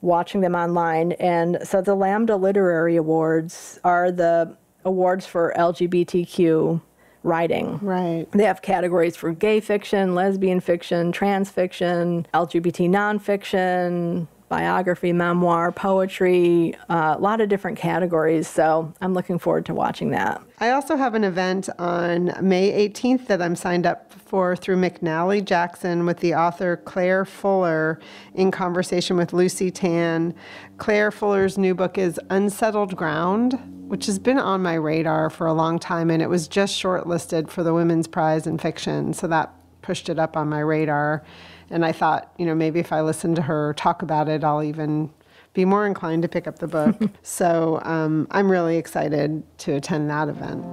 watching them online. And so the Lambda Literary Awards are the awards for L G B T Q writing. Right. They have categories for gay fiction, lesbian fiction, trans fiction, L G B T nonfiction, biography, memoir, poetry, uh, a lot of different categories. So I'm looking forward to watching that. I also have an event on May eighteenth that I'm signed up for through McNally Jackson with the author Claire Fuller in conversation with Lucy Tan. Claire Fuller's new book is Unsettled Ground, which has been on my radar for a long time, and it was just shortlisted for the Women's Prize in Fiction, so that pushed it up on my radar. And I thought, you know, maybe if I listen to her talk about it, I'll even be more inclined to pick up the book. So um, I'm really excited to attend that event.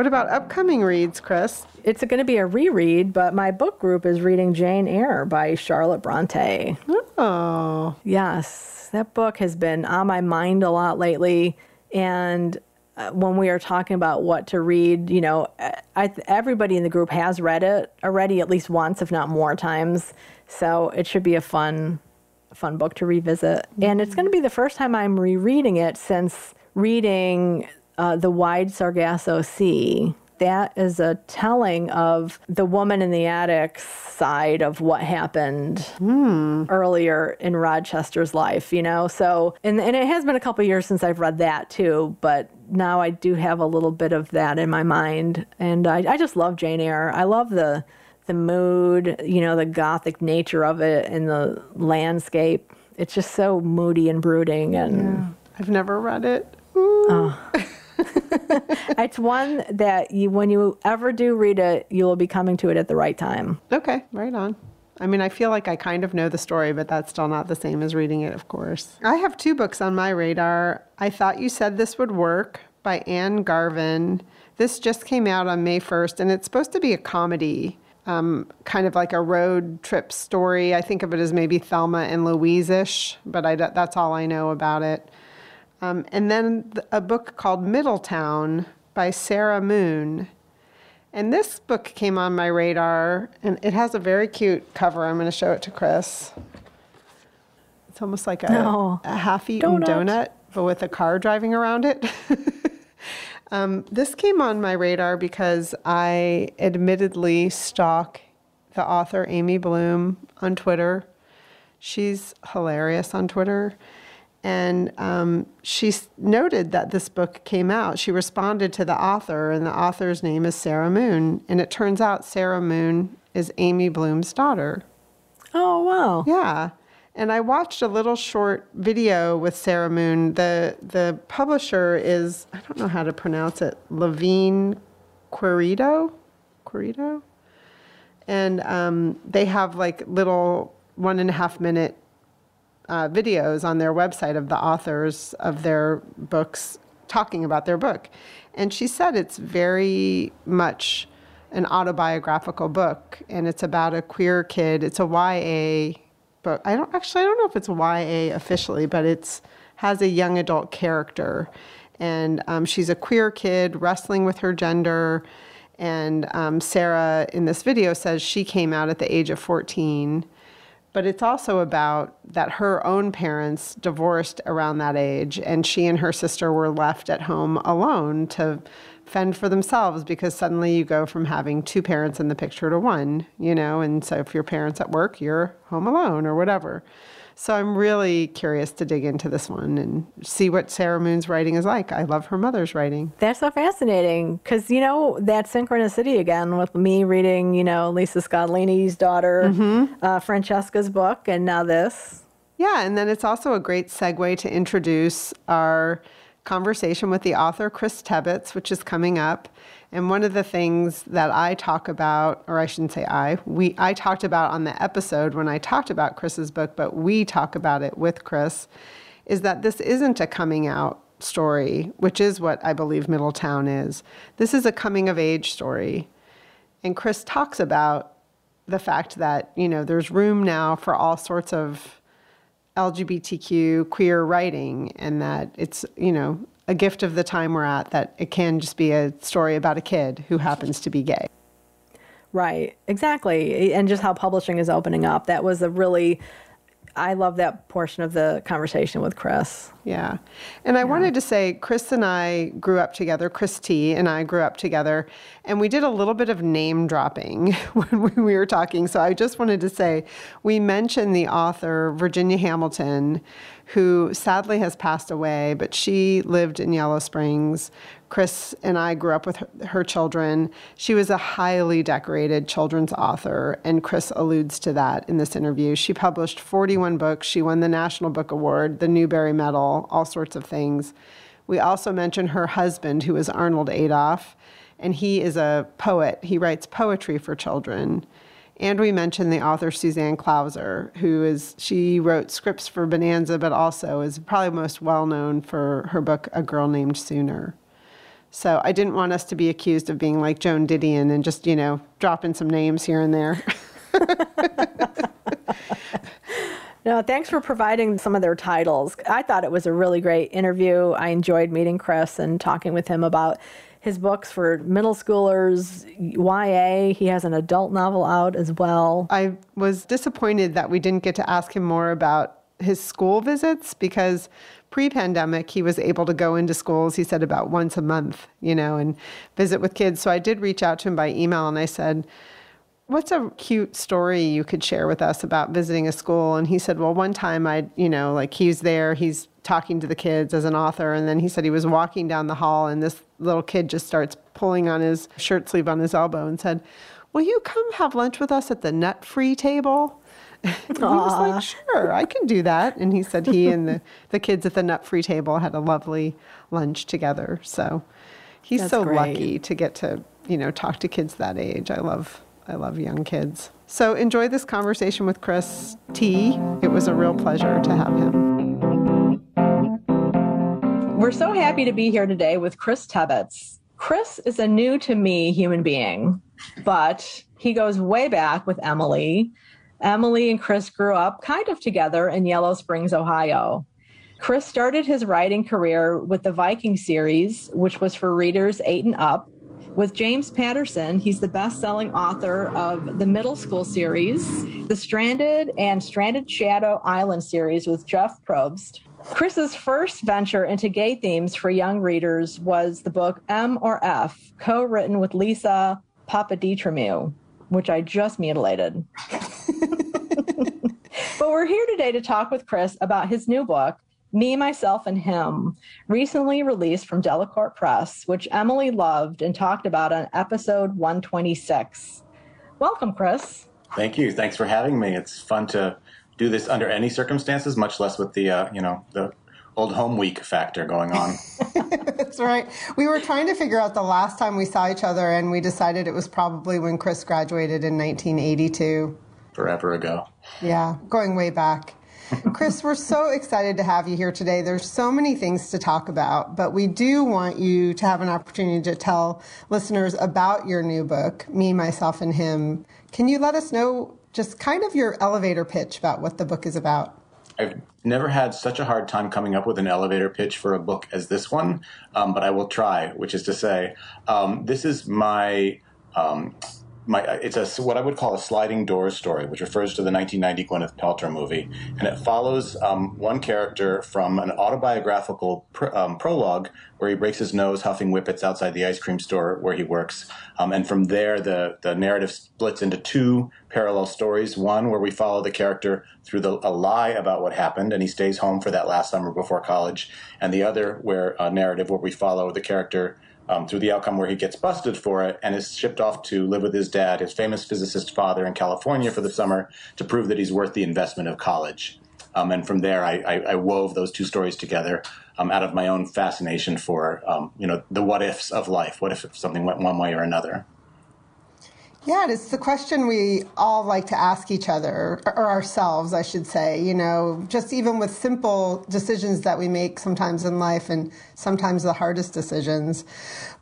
What about upcoming reads, Chris? It's going to be a reread, but my book group is reading Jane Eyre by Charlotte Bronte. Oh. Yes. That book has been on my mind a lot lately. And uh, when we are talking about what to read, you know, I, everybody in the group has read it already at least once, if not more times. So it should be a fun, fun book to revisit. Mm-hmm. And it's going to be the first time I'm rereading it since reading uh, The Wide Sargasso Sea. That is a telling of the woman in the attic's side of what happened mm. earlier in Rochester's life, you know? So, and, and it has been a couple of years since I've read that too, but now I do have a little bit of that in my mind. And I, I just love Jane Eyre. I love the, the mood, you know, the gothic nature of it and the landscape. It's just so moody and brooding. And yeah. I've never read it. Ooh. Oh. It's one that you, when you ever do read it, you will be coming to it at the right time. Okay, right on. I mean, I feel like I kind of know the story, but that's still not the same as reading it, of course. I have two books on my radar. I Thought You Said This Would Work by Anne Garvin. This just came out on May first, and it's supposed to be a comedy, um, kind of like a road trip story. I think of it as maybe Thelma and Louise-ish, but I, that's all I know about it. Um, and then a book called Middletown by Sarah Moon. And this book came on my radar, and it has a very cute cover. I'm going to show it to Chris. It's almost like a, no. a half-eaten donut. donut, but with a car driving around it. um, this came on my radar because I admittedly stalk the author Amy Bloom on Twitter. She's hilarious on Twitter. And um, she noted that this book came out. She responded to the author, and the author's name is Sarah Moon. And it turns out Sarah Moon is Amy Bloom's daughter. Oh, wow. Yeah. And I watched a little short video with Sarah Moon. The, the publisher is, I don't know how to pronounce it, Levine Querido? Querido? And um, they have like little one and a half minute Uh, videos on their website of the authors of their books talking about their book. And she said it's very much an autobiographical book, and it's about a queer kid. It's a Y A book. I don't actually, I don't know if it's Y A officially, but it's has a young adult character. And um, she's a queer kid wrestling with her gender. And um, Sarah in this video says she came out at the age of fourteen. But it's also about that her own parents divorced around that age, and she and her sister were left at home alone to fend for themselves, because suddenly you go from having two parents in the picture to one, you know, and so if your parents at work, you're home alone or whatever. So I'm really curious to dig into this one and see what Sarah Moon's writing is like. I love her mother's writing. That's so fascinating because, you know, that synchronicity again with me reading, you know, Lisa Scottolini's daughter, mm-hmm. uh, Francesca's book, and now this. Yeah, and then it's also a great segue to introduce our conversation with the author, Chris Tebbets, which is coming up. And one of the things that I talk about, or I shouldn't say I, we I talked about on the episode when I talked about Chris's book, but we talk about it with Chris, is that this isn't a coming out story, which is what I believe Middletown is. This is a coming of age story. And Chris talks about the fact that, you know, there's room now for all sorts of L G B T Q queer writing, and that it's, you know, a gift of the time we're at, that it can just be a story about a kid who happens to be gay. Right, exactly. And just how publishing is opening up. That was a really, I love that portion of the conversation with Chris. Yeah. And I yeah. wanted to say, Chris and I grew up together, Chris T and I grew up together, and we did a little bit of name dropping when we were talking. So I just wanted to say, we mentioned the author, Virginia Hamilton, who sadly has passed away, but she lived in Yellow Springs. Chris and I grew up with her, her children. She was a highly decorated children's author, and Chris alludes to that in this interview. She published forty-one books. She won the National Book Award, the Newbery Medal, all sorts of things. We also mentioned her husband, who is Arnold Adolph, and he is a poet. He writes poetry for children. And we mentioned the author Suzanne Clauser, who is, she wrote scripts for Bonanza, but also is probably most well known for her book, A Girl Named Sooner. So I didn't want us to be accused of being like Joan Didion and just, you know, dropping some names here and there. No, thanks for providing some of their titles. I thought it was a really great interview. I enjoyed meeting Chris and talking with him about his books for middle schoolers, Y A. He has an adult novel out as well. I was disappointed that we didn't get to ask him more about his school visits, because pre-pandemic, he was able to go into schools, he said, about once a month, you know, and visit with kids. So I did reach out to him by email and I said, what's a cute story you could share with us about visiting a school? And he said, well, one time I, you know, like he's there, he's talking to the kids as an author. And then he said he was walking down the hall and this little kid just starts pulling on his shirt sleeve on his elbow and said, will you come have lunch with us at the nut-free table? And he was like, sure, I can do that. And he said he and the, the kids at the nut-free table had a lovely lunch together. So he's That's so great. Lucky to get to, you know, talk to kids that age. I love, I love young kids. So enjoy this conversation with Chris T. It was a real pleasure to have him. We're so happy to be here today with Chris Tebbets. Chris is a new-to-me human being, but he goes way back with Emily. Emily and Chris grew up kind of together in Yellow Springs, Ohio. Chris started his writing career with the Viking series, which was for readers eight and up. With James Patterson, he's the best-selling author of the middle school series, the Stranded and Stranded Shadow Island series with Jeff Probst. Chris's first venture into gay themes for young readers was the book M or F, co-written with Lisa Papaditramou, which I just mutilated. But we're here today to talk with Chris about his new book, Me, Myself, and Him, recently released from Delacorte Press, which Emily loved and talked about on episode one twenty-six. Welcome, Chris. Thank you. Thanks for having me. It's fun to do this under any circumstances, much less with the, uh, you know, the old home week factor going on. That's right. We were trying to figure out the last time we saw each other, and we decided it was probably when Chris graduated in nineteen eighty-two. Forever ago. Yeah, going way back. Chris, we're so excited to have you here today. There's so many things to talk about, but we do want you to have an opportunity to tell listeners about your new book, Me, Myself, and Him. Can you let us know just kind of your elevator pitch about what the book is about? I've never had such a hard time coming up with an elevator pitch for a book as this one, um, but I will try, which is to say, um, this is my... Um, My, it's a, what I would call a sliding door story, which refers to the nineteen ninety Gwyneth Paltrow movie. And it follows um, one character from an autobiographical pr um, prologue where he breaks his nose huffing whippets outside the ice cream store where he works. Um, and from there, the, the narrative splits into two parallel stories. One where we follow the character through the, a lie about what happened, and he stays home for that last summer before college. And the other where a narrative where we follow the character Um, through the outcome where he gets busted for it and is shipped off to live with his dad, his famous physicist father, in California for the summer to prove that he's worth the investment of college. Um, and from there, I, I, I wove those two stories together um, out of my own fascination for, um, you know, the what ifs of life. What if something went one way or another? Yeah, it's the question we all like to ask each other, or ourselves, I should say, you know, just even with simple decisions that we make sometimes in life and sometimes the hardest decisions.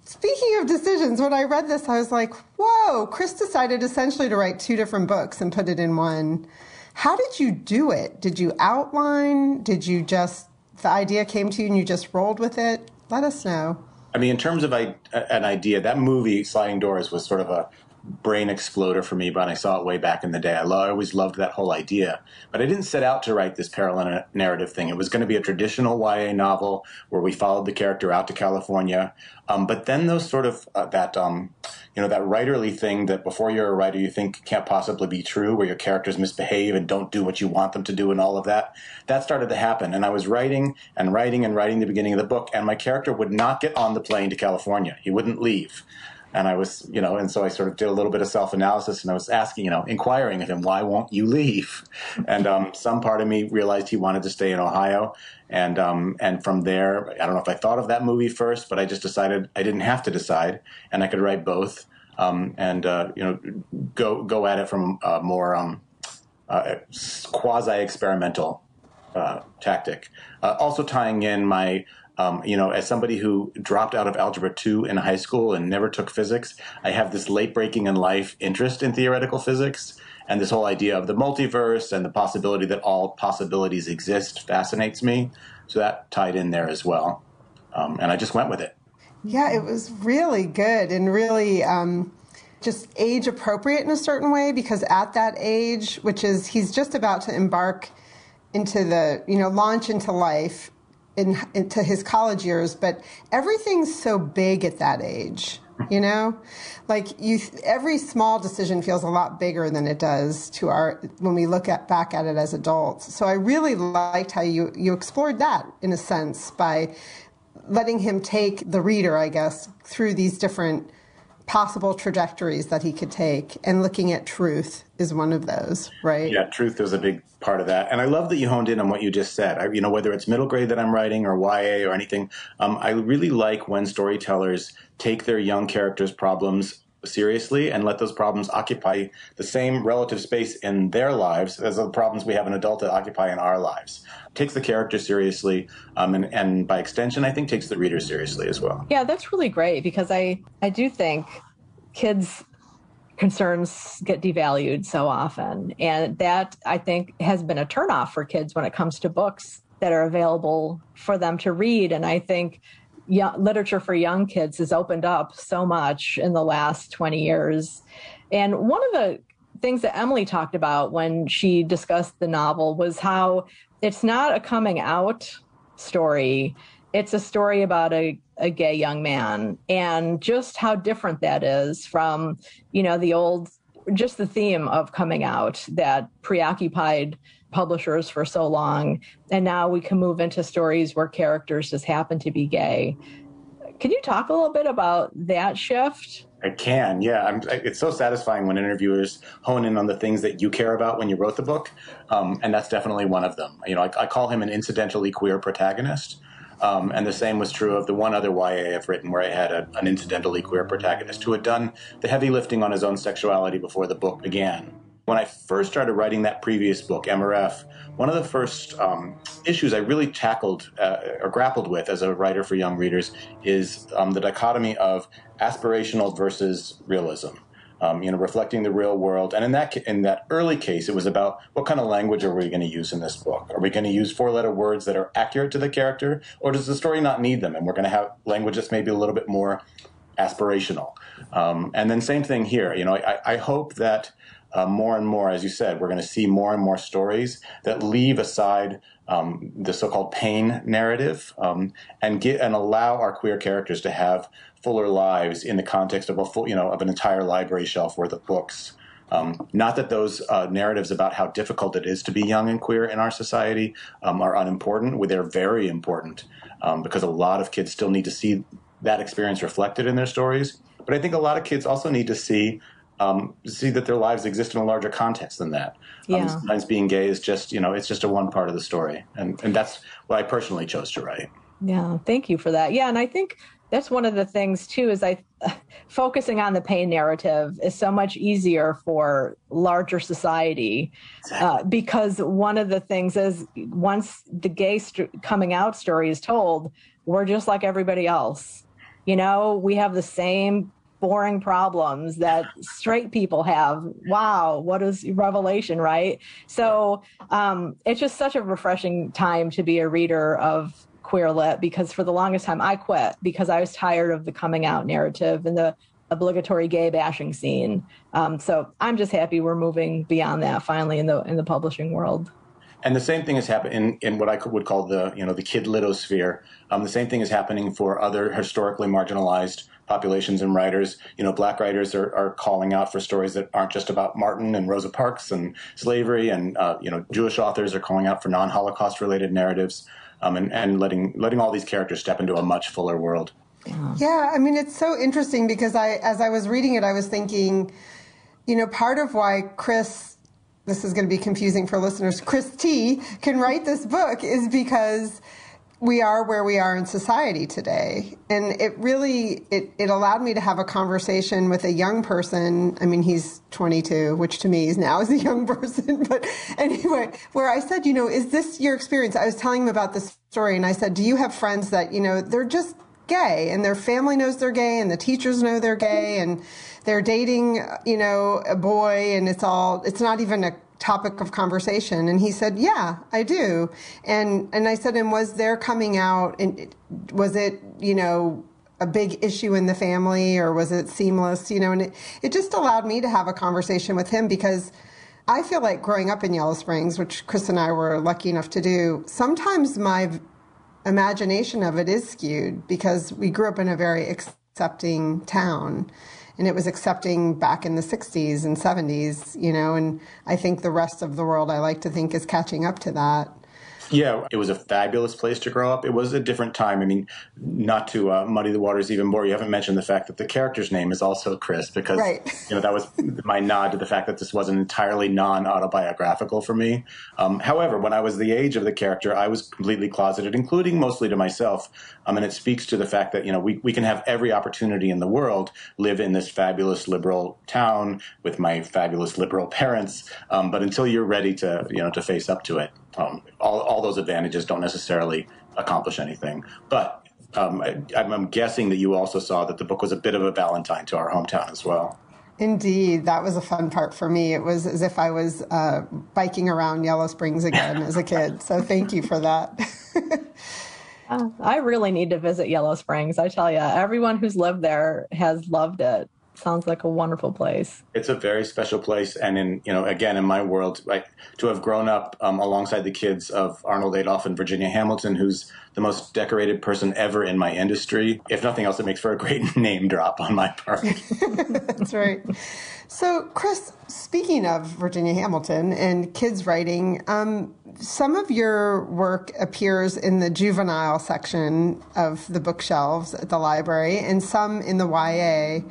Speaking of decisions, when I read this, I was like, whoa, Chris decided essentially to write two different books and put it in one. How did you do it? Did you outline? Did you just, the idea came to you and you just rolled with it? Let us know. I mean, in terms of I, an idea, that movie, Sliding Doors, was sort of a brain exploder for me, but I saw it way back in the day. I, lo I always loved that whole idea, but I didn't set out to write this parallel narrative thing. It was going to be a traditional Y A novel where we followed the character out to California. Um, but then those sort of uh, that, um, you know, that writerly thing that before you're a writer, you think can't possibly be true, where your characters misbehave and don't do what you want them to do and all of that, that started to happen. And I was writing and writing and writing the beginning of the book, and my character would not get on the plane to California. He wouldn't leave. And I was, you know, and so I sort of did a little bit of self-analysis, and I was asking, you know, inquiring of him, why won't you leave? And um, some part of me realized he wanted to stay in Ohio. And um, and from there, I don't know if I thought of that movie first, but I just decided I didn't have to decide, and I could write both um, and, uh, you know, go, go at it from a more um, uh, quasi-experimental uh, tactic. Uh, also tying in my Um, you know, as somebody who dropped out of Algebra two in high school and never took physics, I have this late-breaking in life interest in theoretical physics, and this whole idea of the multiverse and the possibility that all possibilities exist fascinates me. So that tied in there as well, um, and I just went with it. Yeah, it was really good and really um, just age-appropriate in a certain way, because at that age, which is he's just about to embark into the, you know, launch into life, In, into his college years, but everything's so big at that age, you know, like you, every small decision feels a lot bigger than it does to our, when we look at back at it as adults. So I really liked how you, you explored that in a sense by letting him take the reader, I guess, through these different possible trajectories that he could take, and looking at truth is one of those, right? Yeah, truth is a big part of that. And I love that you honed in on what you just said. I, you know, whether it's middle grade that I'm writing or Y A or anything, um, I really like when storytellers take their young characters' problems seriously and let those problems occupy the same relative space in their lives as the problems we have an adult to occupy in our lives. Takes the character seriously, um, and, and by extension, I think takes the reader seriously as well. Yeah, that's really great, because I, I do think kids' concerns get devalued so often. And that, I think, has been a turnoff for kids when it comes to books that are available for them to read. And I think Yeah, literature for young kids has opened up so much in the last twenty years. And one of the things that Emily talked about when she discussed the novel was how it's not a coming out story. It's a story about a, a gay young man, and just how different that is from, you know, the old, just the theme of coming out that preoccupied publishers for so long. And now we can move into stories where characters just happen to be gay. Can you talk a little bit about that shift? I can, yeah. I'm, it's so satisfying when interviewers hone in on the things that you care about when you wrote the book. Um, and that's definitely one of them. You know, I, I call him an incidentally queer protagonist. Um, and the same was true of the one other Y A I've written, where I had a, an incidentally queer protagonist who had done the heavy lifting on his own sexuality before the book began. When I first started writing that previous book, M R F, one of the first um, issues I really tackled uh, or grappled with as a writer for young readers is um, the dichotomy of aspirational versus realism, um, you know, reflecting the real world. And in that, in that early case, it was about what kind of language are we going to use in this book? Are we going to use four-letter words that are accurate to the character, or does the story not need them? And we're going to have language that's maybe a little bit more aspirational. Um, and then same thing here. You know, I, I hope that Uh, more and more, as you said, we're going to see more and more stories that leave aside um, the so-called pain narrative um, and get and allow our queer characters to have fuller lives in the context of a full, you know, of an entire library shelf worth of books. Um, not that those uh, narratives about how difficult it is to be young and queer in our society um, are unimportant. They're very important um, because a lot of kids still need to see that experience reflected in their stories. But I think a lot of kids also need to see. Um, see that their lives exist in a larger context than that. Yeah. Um, sometimes being gay is just, you know, it's just a one part of the story. And, and that's what I personally chose to write. Yeah. Thank you for that. Yeah. And I think that's one of the things too, is I focusing on the pain narrative is so much easier for larger society. Exactly. Uh, because one of the things is once the gay st- coming out story is told, we're just like everybody else. You know, we have the same boring problems that straight people have. Wow, what is revelation, right? So um, it's just such a refreshing time to be a reader of queer lit, because for the longest time I quit because I was tired of the coming out narrative and the obligatory gay bashing scene. Um, so I'm just happy we're moving beyond that finally in the in the publishing world. And the same thing has happened in, in what I would call the, you know, the kid litosphere. Um, the same thing is happening for other historically marginalized populations and writers. You know, Black writers are, are calling out for stories that aren't just about Martin and Rosa Parks and slavery, and uh, you know, Jewish authors are calling out for non-Holocaust related narratives, um, and, and letting letting all these characters step into a much fuller world. Yeah, I mean, it's so interesting because I, as I was reading it, I was thinking, you know, part of why Chris, this is going to be confusing for listeners, Chris T can write this book is because we are where we are in society today. And it really, it, it allowed me to have a conversation with a young person. I mean, he's twenty-two, which to me is now is a young person. But anyway, where I said, you know, is this your experience? I was telling him about this story and I said, do you have friends that, you know, they're just gay and their family knows they're gay and the teachers know they're gay and they're dating, you know, a boy, and it's all, it's not even a topic of conversation? And he said, yeah, I do. And and I said, and was their coming out, and it, was it, you know, a big issue in the family, or was it seamless, you know? And it, it just allowed me to have a conversation with him, because I feel like growing up in Yellow Springs, which Chris and I were lucky enough to do, sometimes my imagination of it is skewed because we grew up in a very accepting town. And it was accepting back in the sixties and seventies, you know, and I think the rest of the world, I like to think, is catching up to that. Yeah, it was a fabulous place to grow up. It was a different time. I mean, not to uh, muddy the waters even more, you haven't mentioned the fact that the character's name is also Chris, because, right. you know, that was my nod to the fact that this wasn't entirely non-autobiographical for me. Um, however, when I was the age of the character, I was completely closeted, including mostly to myself. Um, and it speaks to the fact that, you know, we, we can have every opportunity in the world, live in this fabulous liberal town with my fabulous liberal parents. Um, but until you're ready to, you know, to face up to it, um, all, all All those advantages don't necessarily accomplish anything. But um, I, I'm guessing that you also saw that the book was a bit of a Valentine to our hometown as well. Indeed. That was a fun part for me. It was as if I was uh, biking around Yellow Springs again as a kid. So thank you for that. uh, I really need to visit Yellow Springs. I tell you, everyone who's lived there has loved it. Sounds like a wonderful place. It's a very special place. And in, you know, again, in my world, like, to have grown up um, alongside the kids of Arnold Adolph and Virginia Hamilton, who's the most decorated person ever in my industry. If nothing else, it makes for a great name drop on my part. That's right. So, Chris, speaking of Virginia Hamilton and kids writing, um, some of your work appears in the juvenile section of the bookshelves at the library and some in the Y A.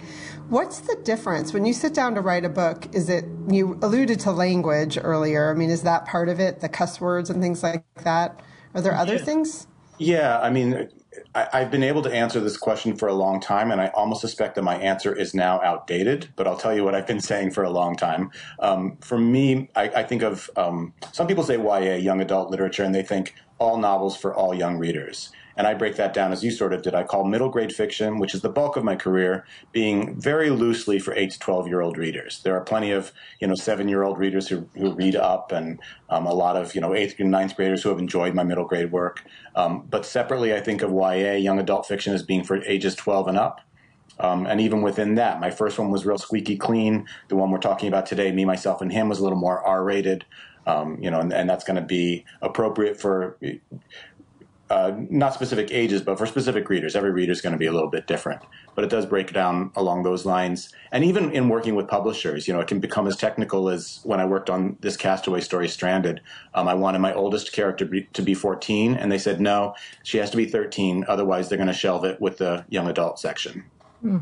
What's the difference when you sit down to write a book? Is it, you alluded to language earlier. I mean, is that part of it, the cuss words and things like that? Are there other yeah. things? Yeah, I mean, I, I've been able to answer this question for a long time, and I almost suspect that my answer is now outdated, but I'll tell you what I've been saying for a long time. Um, for me, I, I think of, um, some people say Y A, young adult literature, and they think all novels for all young readers. And I break that down as you sort of did. I call middle grade fiction, which is the bulk of my career, being very loosely for eight to twelve-year-old readers. There are plenty of, you know, seven-year-old readers who, who read up, and um, a lot of, you know, eighth and ninth graders who have enjoyed my middle grade work. Um, but separately, I think of Y A, young adult fiction, as being for ages twelve and up. Um, and even within that, my first one was real squeaky clean. The one we're talking about today, Me, Myself, and Him, was a little more R-rated, um, you know, and, and that's going to be appropriate for... Uh, not specific ages, but for specific readers. Every reader is going to be a little bit different, but it does break down along those lines. And even in working with publishers, you know, it can become as technical as when I worked on this castaway story, Stranded. Um, I wanted my oldest character be, to be fourteen, and they said, no, she has to be thirteen. Otherwise, they're going to shelve it with the young adult section. Hmm.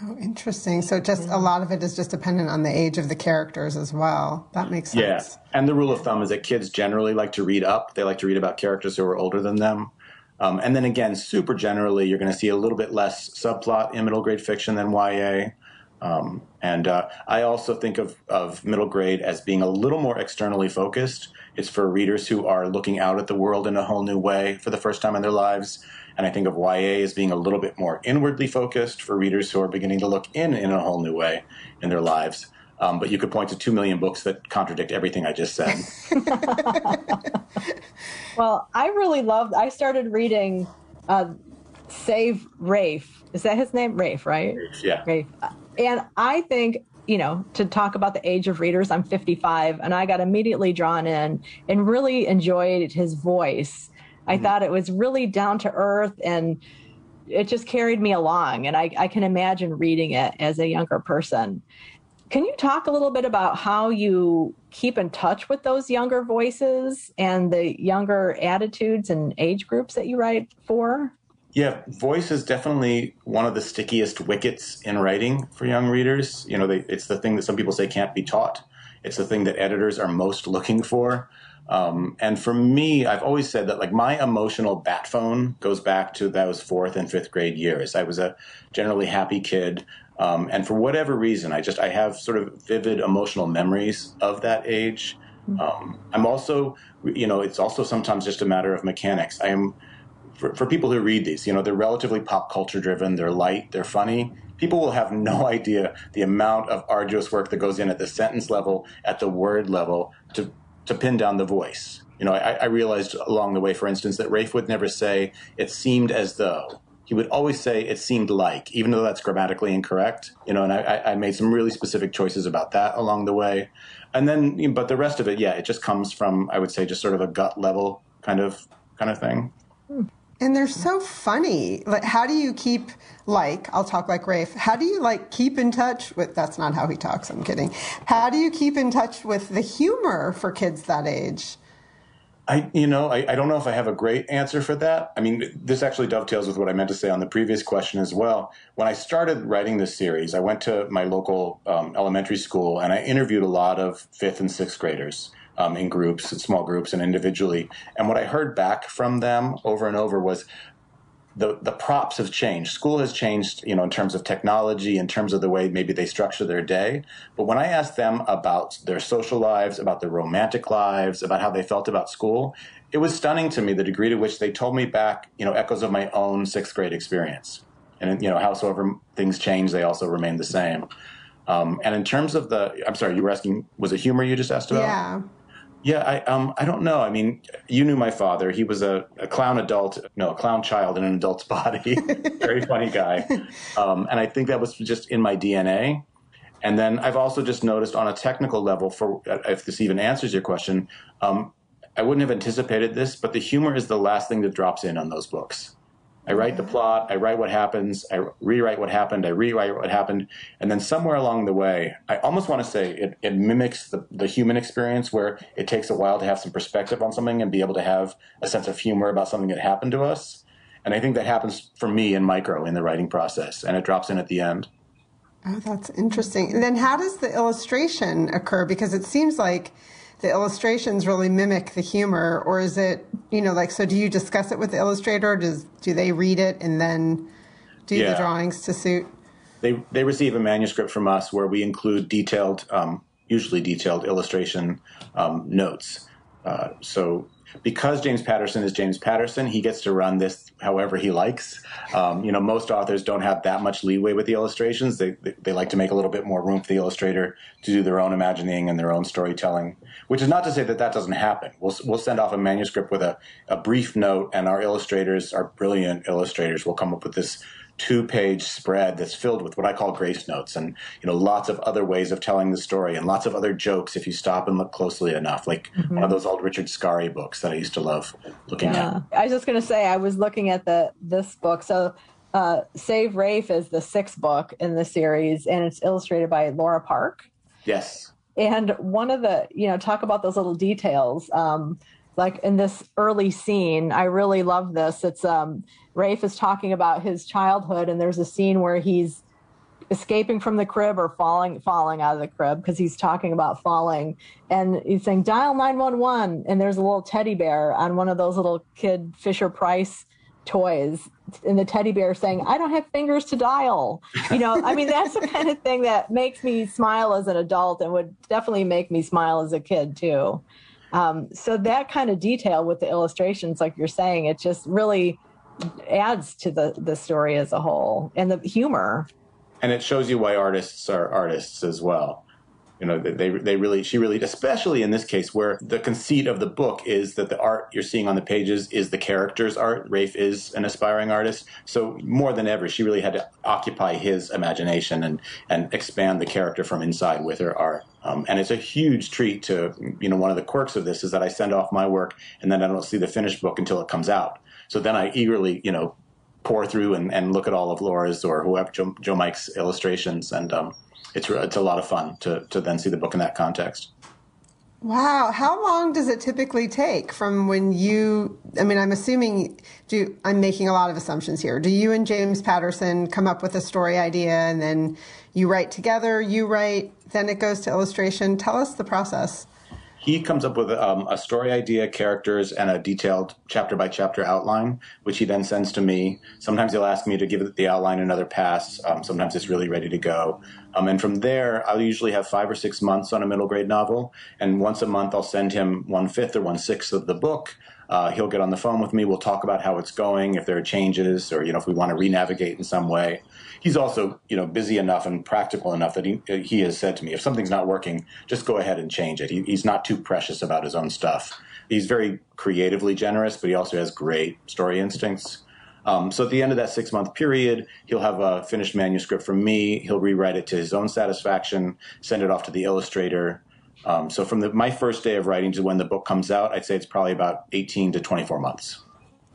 Oh, interesting. So just a lot of it is just dependent on the age of the characters as well. That makes sense. Yes. Yeah. And the rule of thumb is that kids generally like to read up. They like to read about characters who are older than them. Um, and then again, super generally, you're going to see a little bit less subplot in middle grade fiction than Y A. Um, and uh, I also think of, of middle grade as being a little more externally focused. It's for readers who are looking out at the world in a whole new way for the first time in their lives. And I think of Y A as being a little bit more inwardly focused for readers who are beginning to look in in a whole new way in their lives. Um, but you could point to two million books that contradict everything I just said. Well, I really loved, I started reading uh, Save Rafe. Is that his name? Rafe, right? Rafe, yeah. Rafe. And I think, you know, to talk about the age of readers, I'm fifty-five, and I got immediately drawn in and really enjoyed his voice. I thought it was really down to earth, and it just carried me along. And I, I can imagine reading it as a younger person. Can you talk a little bit about how you keep in touch with those younger voices and the younger attitudes and age groups that you write for? Yeah, voice is definitely one of the stickiest wickets in writing for young readers. You know, they, it's the thing that some people say can't be taught. It's the thing that editors are most looking for. Um, and for me, I've always said that like my emotional bat phone goes back to those fourth and fifth grade years. I was a generally happy kid. Um, and for whatever reason, I just I have sort of vivid emotional memories of that age. Um, I'm also, you know, it's also sometimes just a matter of mechanics. I am, for, for people who read these, you know, they're relatively pop culture driven. They're light. They're funny. People will have no idea the amount of arduous work that goes in at the sentence level, at the word level, to to pin down the voice. You know, I, I realized along the way, for instance, that Rafe would never say, "It seemed as though." He would always say, "It seemed like," even though that's grammatically incorrect. You know, and I, I made some really specific choices about that along the way. And then, but the rest of it, yeah, it just comes from, I would say, just sort of a gut level kind of kind of thing. And they're so funny. Like, how do you keep, like, I'll talk like Rafe, how do you, like, keep in touch with, that's not how he talks, I'm kidding. How do you keep in touch with the humor for kids that age? I, you know, I, I don't know if I have a great answer for that. I mean, this actually dovetails with what I meant to say on the previous question as well. When I started writing this series, I went to my local um, elementary school and I interviewed a lot of fifth and sixth graders um, in groups, in small groups and individually. And what I heard back from them over and over was the, the props have changed. School has changed, you know, in terms of technology, in terms of the way maybe they structure their day. But when I asked them about their social lives, about their romantic lives, about how they felt about school, it was stunning to me the degree to which they told me back, you know, echoes of my own sixth grade experience. And, you know, howsoever things change, they also remain the same. Um, and in terms of the, I'm sorry, you were asking, was it humor you just asked about? Yeah. Yeah, I um I don't know. I mean, you knew my father. He was a, a clown adult, no, a clown child in an adult's body. Very funny guy. Um, and I think that was just in my D N A. And then I've also just noticed on a technical level, for if this even answers your question, um, I wouldn't have anticipated this, but the humor is the last thing that drops in on those books. I write the plot, I write what happens, I rewrite what happened, I rewrite what happened. And then somewhere along the way, I almost want to say it, it mimics the, the human experience where it takes a while to have some perspective on something and be able to have a sense of humor about something that happened to us. And I think that happens for me in micro in the writing process, and it drops in at the end. Oh, that's interesting. And then how does the illustration occur? Because it seems like the illustrations really mimic the humor, or is it, you know, like, so do you discuss it with the illustrator? Or does, do they read it and then do yeah. the drawings to suit? They they receive a manuscript from us where we include detailed, um, usually detailed illustration um, notes. Uh, so because James Patterson is James Patterson, he gets to run this however he likes. Um, you know, most authors don't have that much leeway with the illustrations. They, they they like to make a little bit more room for the illustrator to do their own imagining and their own storytelling, which is not to say that that doesn't happen. We'll we'll send off a manuscript with a, a brief note, and our illustrators, our brilliant illustrators, will come up with this two-page spread that's filled with what I call grace notes and, you know, lots of other ways of telling the story and lots of other jokes if you stop and look closely enough, like mm-hmm. one of those old Richard Scarry books that I used to love looking yeah. at. I was just going to say, I was looking at the this book. So uh, Save Rafe is the sixth book in the series, and it's illustrated by Laura Park. Yes. And one of the, you know, talk about those little details. Um, like in this early scene, I really love this. It's um, Rafe is talking about his childhood, and there's a scene where he's escaping from the crib or falling falling out of the crib because he's talking about falling. And he's saying, dial nine one one. And there's a little teddy bear on one of those little kid Fisher-Price toys, and the teddy bear saying, I don't have fingers to dial. You know, I mean, that's the kind of thing that makes me smile as an adult and would definitely make me smile as a kid, too. Um, so that kind of detail with the illustrations, like you're saying, it just really adds to the, the story as a whole and the humor. And it shows you why artists are artists as well. You know, they, they really, she really, especially in this case where the conceit of the book is that the art you're seeing on the pages is the character's art. Rafe is an aspiring artist. So more than ever, she really had to occupy his imagination and, and expand the character from inside with her art. Um, and it's a huge treat to, you know, one of the quirks of this is that I send off my work and then I don't see the finished book until it comes out. So then I eagerly, you know, pour through and, and look at all of Laura's or whoever, Joe, Joe Mike's illustrations. And, um, It's, it's a lot of fun to, to then see the book in that context. Wow. How long does it typically take from when you, I mean, I'm assuming, do I'm making a lot of assumptions here. Do you and James Patterson come up with a story idea and then you write together, you write, then it goes to illustration? Tell us the process. he comes up with um, a story idea, characters, and a detailed chapter-by-chapter outline, which he then sends to me. Sometimes he'll ask me to give the outline another pass. Um, sometimes it's really ready to go. Um, and from there, I'll usually have five or six months on a middle-grade novel, and once a month I'll send him one-fifth or one-sixth of the book. Uh, he'll get on the phone with me. We'll talk about how it's going, if there are changes, or, you know, if we want to re-navigate in some way. He's also, you know, busy enough and practical enough that he he has said to me, if something's not working, just go ahead and change it. He, he's not too precious about his own stuff. He's very creatively generous, but he also has great story instincts. Um, so at the end of that six-month period, he'll have a finished manuscript from me. He'll rewrite it to his own satisfaction, send it off to the illustrator. Um, so from the, my first day of writing to when the book comes out, I'd say it's probably about eighteen to twenty-four months.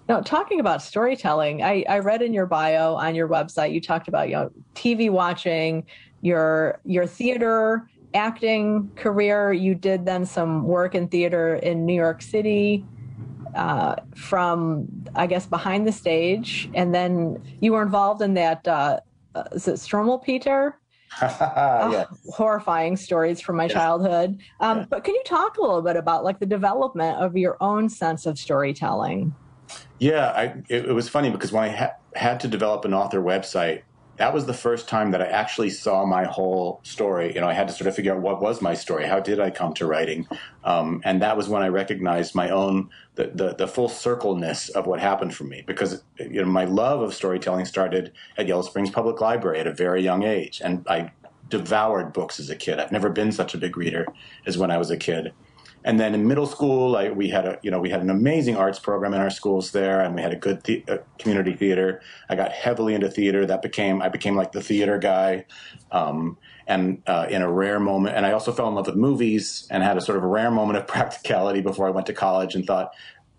Now, talking about storytelling, I, I read in your bio on your website, you talked about, you know, T V watching, your your theater acting career. You did then some work in theater in New York City uh, from, I guess, behind the stage. And then you were involved in that, uh, is it Strumelpeter? oh, yes. Horrifying stories from my yes. childhood. Um, yeah. But can you talk a little bit about like the development of your own sense of storytelling? Yeah, I, it, it was funny because when I ha- had to develop an author website, that was the first time that I actually saw my whole story. You know, I had to sort of figure out what was my story. How did I come to writing? Um, and that was when I recognized my own, the, the, the full circle-ness of what happened for me. Because, you know, my love of storytelling started at Yellow Springs Public Library at a very young age. And I devoured books as a kid. I've never been such a big reader as when I was a kid. And then in middle school, I, we had a, you know, we had an amazing arts program in our schools there, and we had a good the, uh, community theater. I got heavily into theater. That became, I became like the theater guy, um, and uh, in a rare moment. And I also fell in love with movies and had a sort of a rare moment of practicality before I went to college and thought,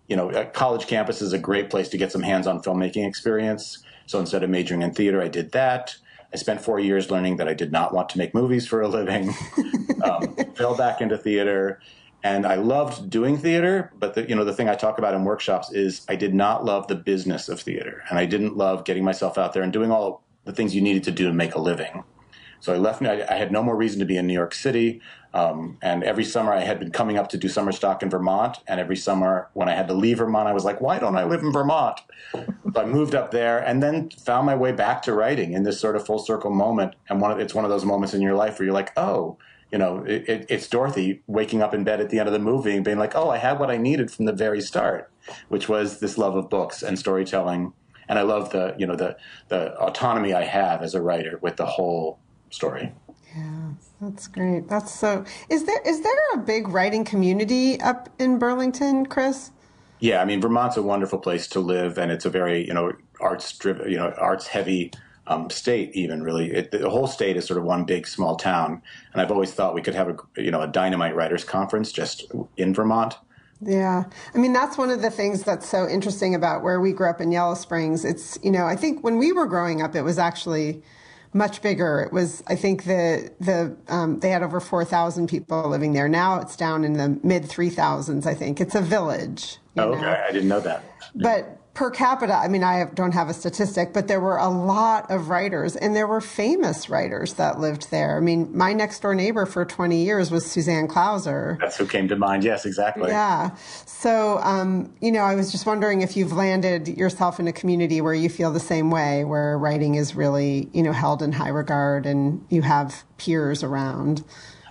you know, a college campus is a great place to get some hands-on filmmaking experience. So instead of majoring in theater, I did that. I spent four years learning that I did not want to make movies for a living, um, fell back into theater. And I loved doing theater, but the, you know, the thing I talk about in workshops is I did not love the business of theater, and I didn't love getting myself out there and doing all the things you needed to do to make a living. So I left. I, I had no more reason to be in New York City, um, and every summer I had been coming up to do summer stock in Vermont, and every summer when I had to leave Vermont, I was like, why don't I live in Vermont? So I moved up there and then found my way back to writing in this sort of full circle moment, and one of, it's one of those moments in your life where you're like, oh, you know, it, it, it's Dorothy waking up in bed at the end of the movie and being like, oh, I had what I needed from the very start, which was this love of books and storytelling. And I love the, you know, the the autonomy I have as a writer with the whole story. Yeah, that's great. That's so is there is there a big writing community up in Burlington, Chris? Yeah, I mean, Vermont's a wonderful place to live. And it's a very, you know, arts driven, you know, arts heavy Um, state even really. It, the whole state is sort of one big small town, and I've always thought we could have a you know a dynamite writers conference just in Vermont. Yeah, I mean that's one of the things that's so interesting about where we grew up in Yellow Springs. It's you know I think when we were growing up, it was actually much bigger. It was I think the the um, they had over four thousand people living there. Now it's down in the mid three thousands. I think it's a village. Oh, okay, know? I didn't know that. But. Yeah. Per capita, I mean, I don't have a statistic, but there were a lot of writers, and there were famous writers that lived there. I mean, my next-door neighbor for twenty years was Suzanne Clauser. That's who came to mind. Yes, exactly. Yeah. So, um, you know, I was just wondering if you've landed yourself in a community where you feel the same way, where writing is really, you know, held in high regard and you have peers around.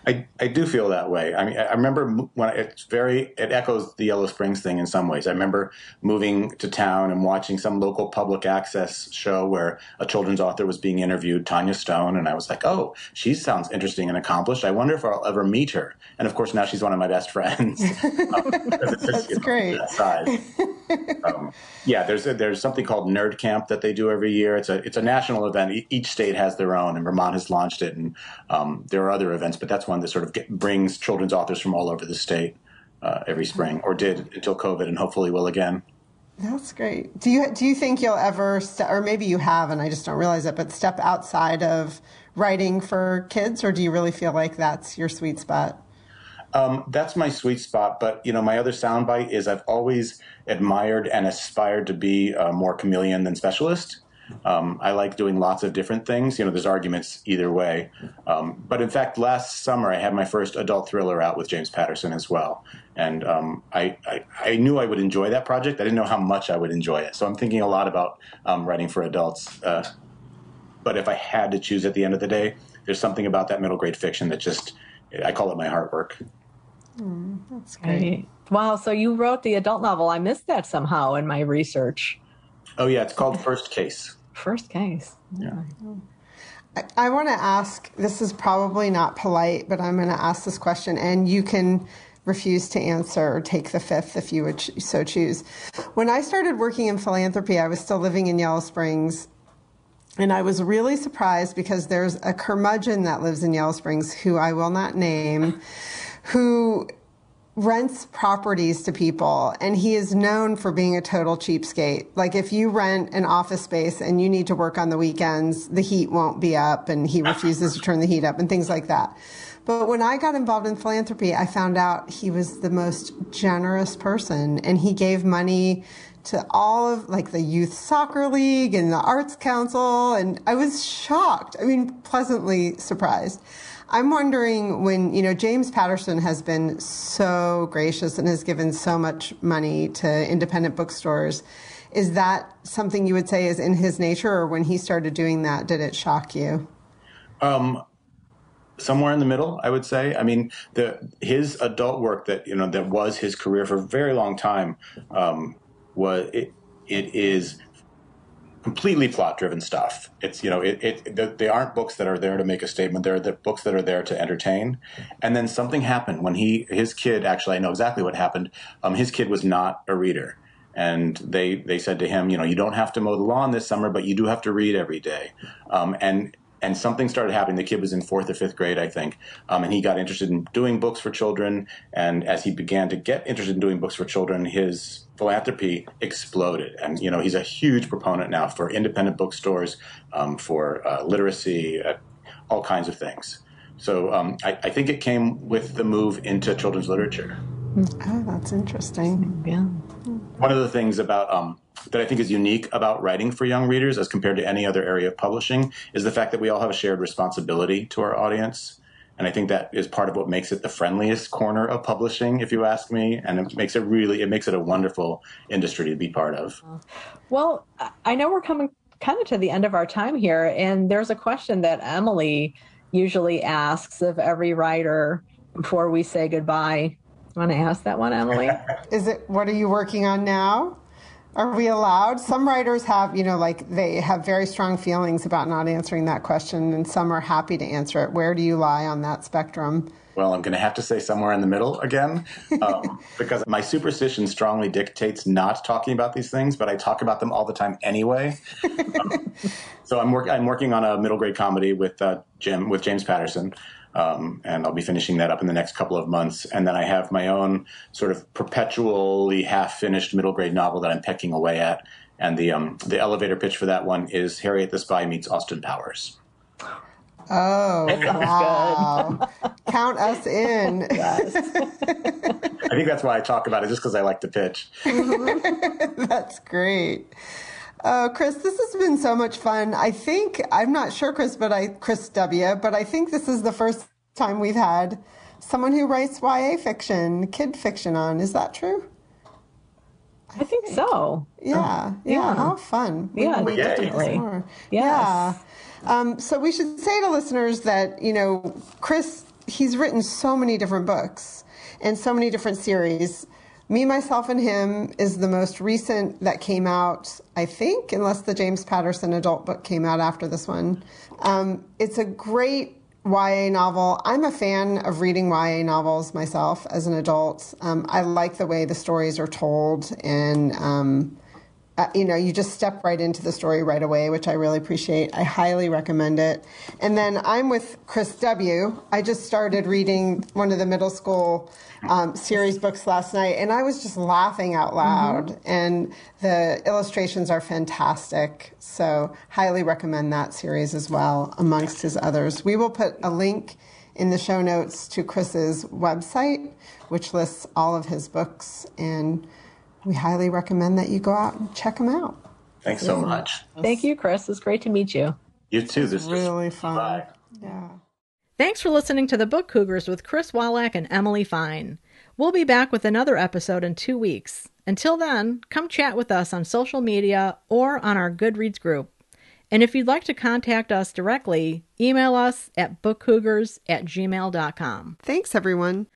I, I do feel that way. I mean, I remember when I, it's very, it echoes the Yellow Springs thing in some ways. I remember moving to town and watching some local public access show where a children's author was being interviewed, Tanya Stone. And I was like, oh, she sounds interesting and accomplished. I wonder if I'll ever meet her. And of course, now she's one of my best friends. Um, it's just, That's you know, great. That size. um, yeah, there's a, there's something called Nerd Camp that they do every year. It's a it's a national event. Each state has their own, and Vermont has launched it. And um, there are other events, but that's one that sort of get, brings children's authors from all over the state uh, every spring, or did until COVID, and hopefully will again. That's great. Do you do you think you'll ever, st- or maybe you have, and I just don't realize it, but step outside of writing for kids, or do you really feel like that's your sweet spot? Um, that's my sweet spot. But, you know, my other soundbite is I've always admired and aspired to be uh, more chameleon than specialist. Um, I like doing lots of different things. You know, there's arguments either way. Um, but in fact, last summer I had my first adult thriller out with James Patterson as well. And um, I, I, I knew I would enjoy that project. I didn't know how much I would enjoy it. So I'm thinking a lot about um, writing for adults. Uh, but if I had to choose at the end of the day, there's something about that middle grade fiction that just, I call it my heart work. Mm, that's great. Right. Wow. So you wrote the adult novel. I missed that somehow in my research. Oh, yeah. It's called First Case. First Case. Yeah. I, I want to ask, this is probably not polite, but I'm going to ask this question, and you can refuse to answer or take the fifth if you would so choose. When I started working in philanthropy, I was still living in Yellow Springs, and I was really surprised because there's a curmudgeon that lives in Yellow Springs who I will not name, who rents properties to people, and he is known for being a total cheapskate. Like, if you rent an office space and you need to work on the weekends, the heat won't be up, and he refuses to turn the heat up and things like that. But when I got involved in philanthropy, I found out he was the most generous person, and he gave money to all of, like, the Youth Soccer League and the Arts Council, and I was shocked. I mean, pleasantly surprised. I'm wondering, when, you know, James Patterson has been so gracious and has given so much money to independent bookstores, is that something you would say is in his nature, or when he started doing that, did it shock you? Um, somewhere in the middle, I would say. I mean, the, his adult work that, you know, that was his career for a very long time, um, was, it, it is completely plot-driven stuff. It's, you know, it, it, they aren't books that are there to make a statement. They're the books that are there to entertain. And then something happened when he, his kid, actually, I know exactly what happened. Um, his kid was not a reader. And they, they said to him, you know, you don't have to mow the lawn this summer, but you do have to read every day. Um, and, and something started happening. The kid was in fourth or fifth grade, I think. Um, and he got interested in doing books for children. And as he began to get interested in doing books for children, his philanthropy exploded. And, you know, he's a huge proponent now for independent bookstores, um, for uh, literacy, uh, all kinds of things. So um, I, I think it came with the move into children's literature. Oh, that's interesting. Yeah. One of the things about um, that I think is unique about writing for young readers as compared to any other area of publishing is the fact that we all have a shared responsibility to our audience. And I think that is part of what makes it the friendliest corner of publishing, if you ask me. And it makes it really, it makes it a wonderful industry to be part of. Well, I know we're coming kind of to the end of our time here. And there's a question that Emily usually asks of every writer before we say goodbye. You want to ask that one, Emily? Is it, what are you working on now? Are we allowed? Some writers have, you know, like, they have very strong feelings about not answering that question, and some are happy to answer it. Where do you lie on that spectrum? Well, I'm going to have to say somewhere in the middle again, um, because my superstition strongly dictates not talking about these things, but I talk about them all the time anyway. Um, so I'm, work I'm working on a middle grade comedy with, uh, Jim, with James Patterson. Um, and I'll be finishing that up in the next couple of months. And then I have my own sort of perpetually half-finished middle grade novel that I'm pecking away at. And the, um, the elevator pitch for that one is Harriet the Spy meets Austin Powers. Oh, wow. Count us in. Yes. I think that's why I talk about it, just because I like the pitch. That's great. Uh, Chris, this has been so much fun. I think, I'm not sure, Chris, but I, Chris W., but I think this is the first time we've had someone who writes Y A fiction, kid fiction on. Is that true? I, I think, think so. Yeah. Yeah. yeah. How fun. We yeah, really definitely. Yes. Yeah. Um, so we should say to listeners that, you know, Chris, he's written so many different books and so many different series. Me, Myself, and Him is the most recent that came out, I think, unless the James Patterson adult book came out after this one. Um, it's a great Y A novel. I'm a fan of reading Y A novels myself as an adult. Um, I like the way the stories are told, and, um, uh, you know, you just step right into the story right away, which I really appreciate. I highly recommend it. And then I'm with Chris W. I just started reading one of the middle school Um, series books last night, and I was just laughing out loud. Mm-hmm. And the illustrations are fantastic, so highly recommend that series as well, amongst his others. We will put a link in the show notes to Chris's website, which lists all of his books, and we highly recommend that you go out and check them out. Thanks so much. Thank you, Chris. It's great to meet you. You too. This is really fun. Bye. Yeah. Thanks for listening to The Book Cougars with Chris Wallach and Emily Fine. We'll be back with another episode in two weeks. Until then, come chat with us on social media or on our Goodreads group. And if you'd like to contact us directly, email us at bookcougars at gmail dot com. Thanks, everyone.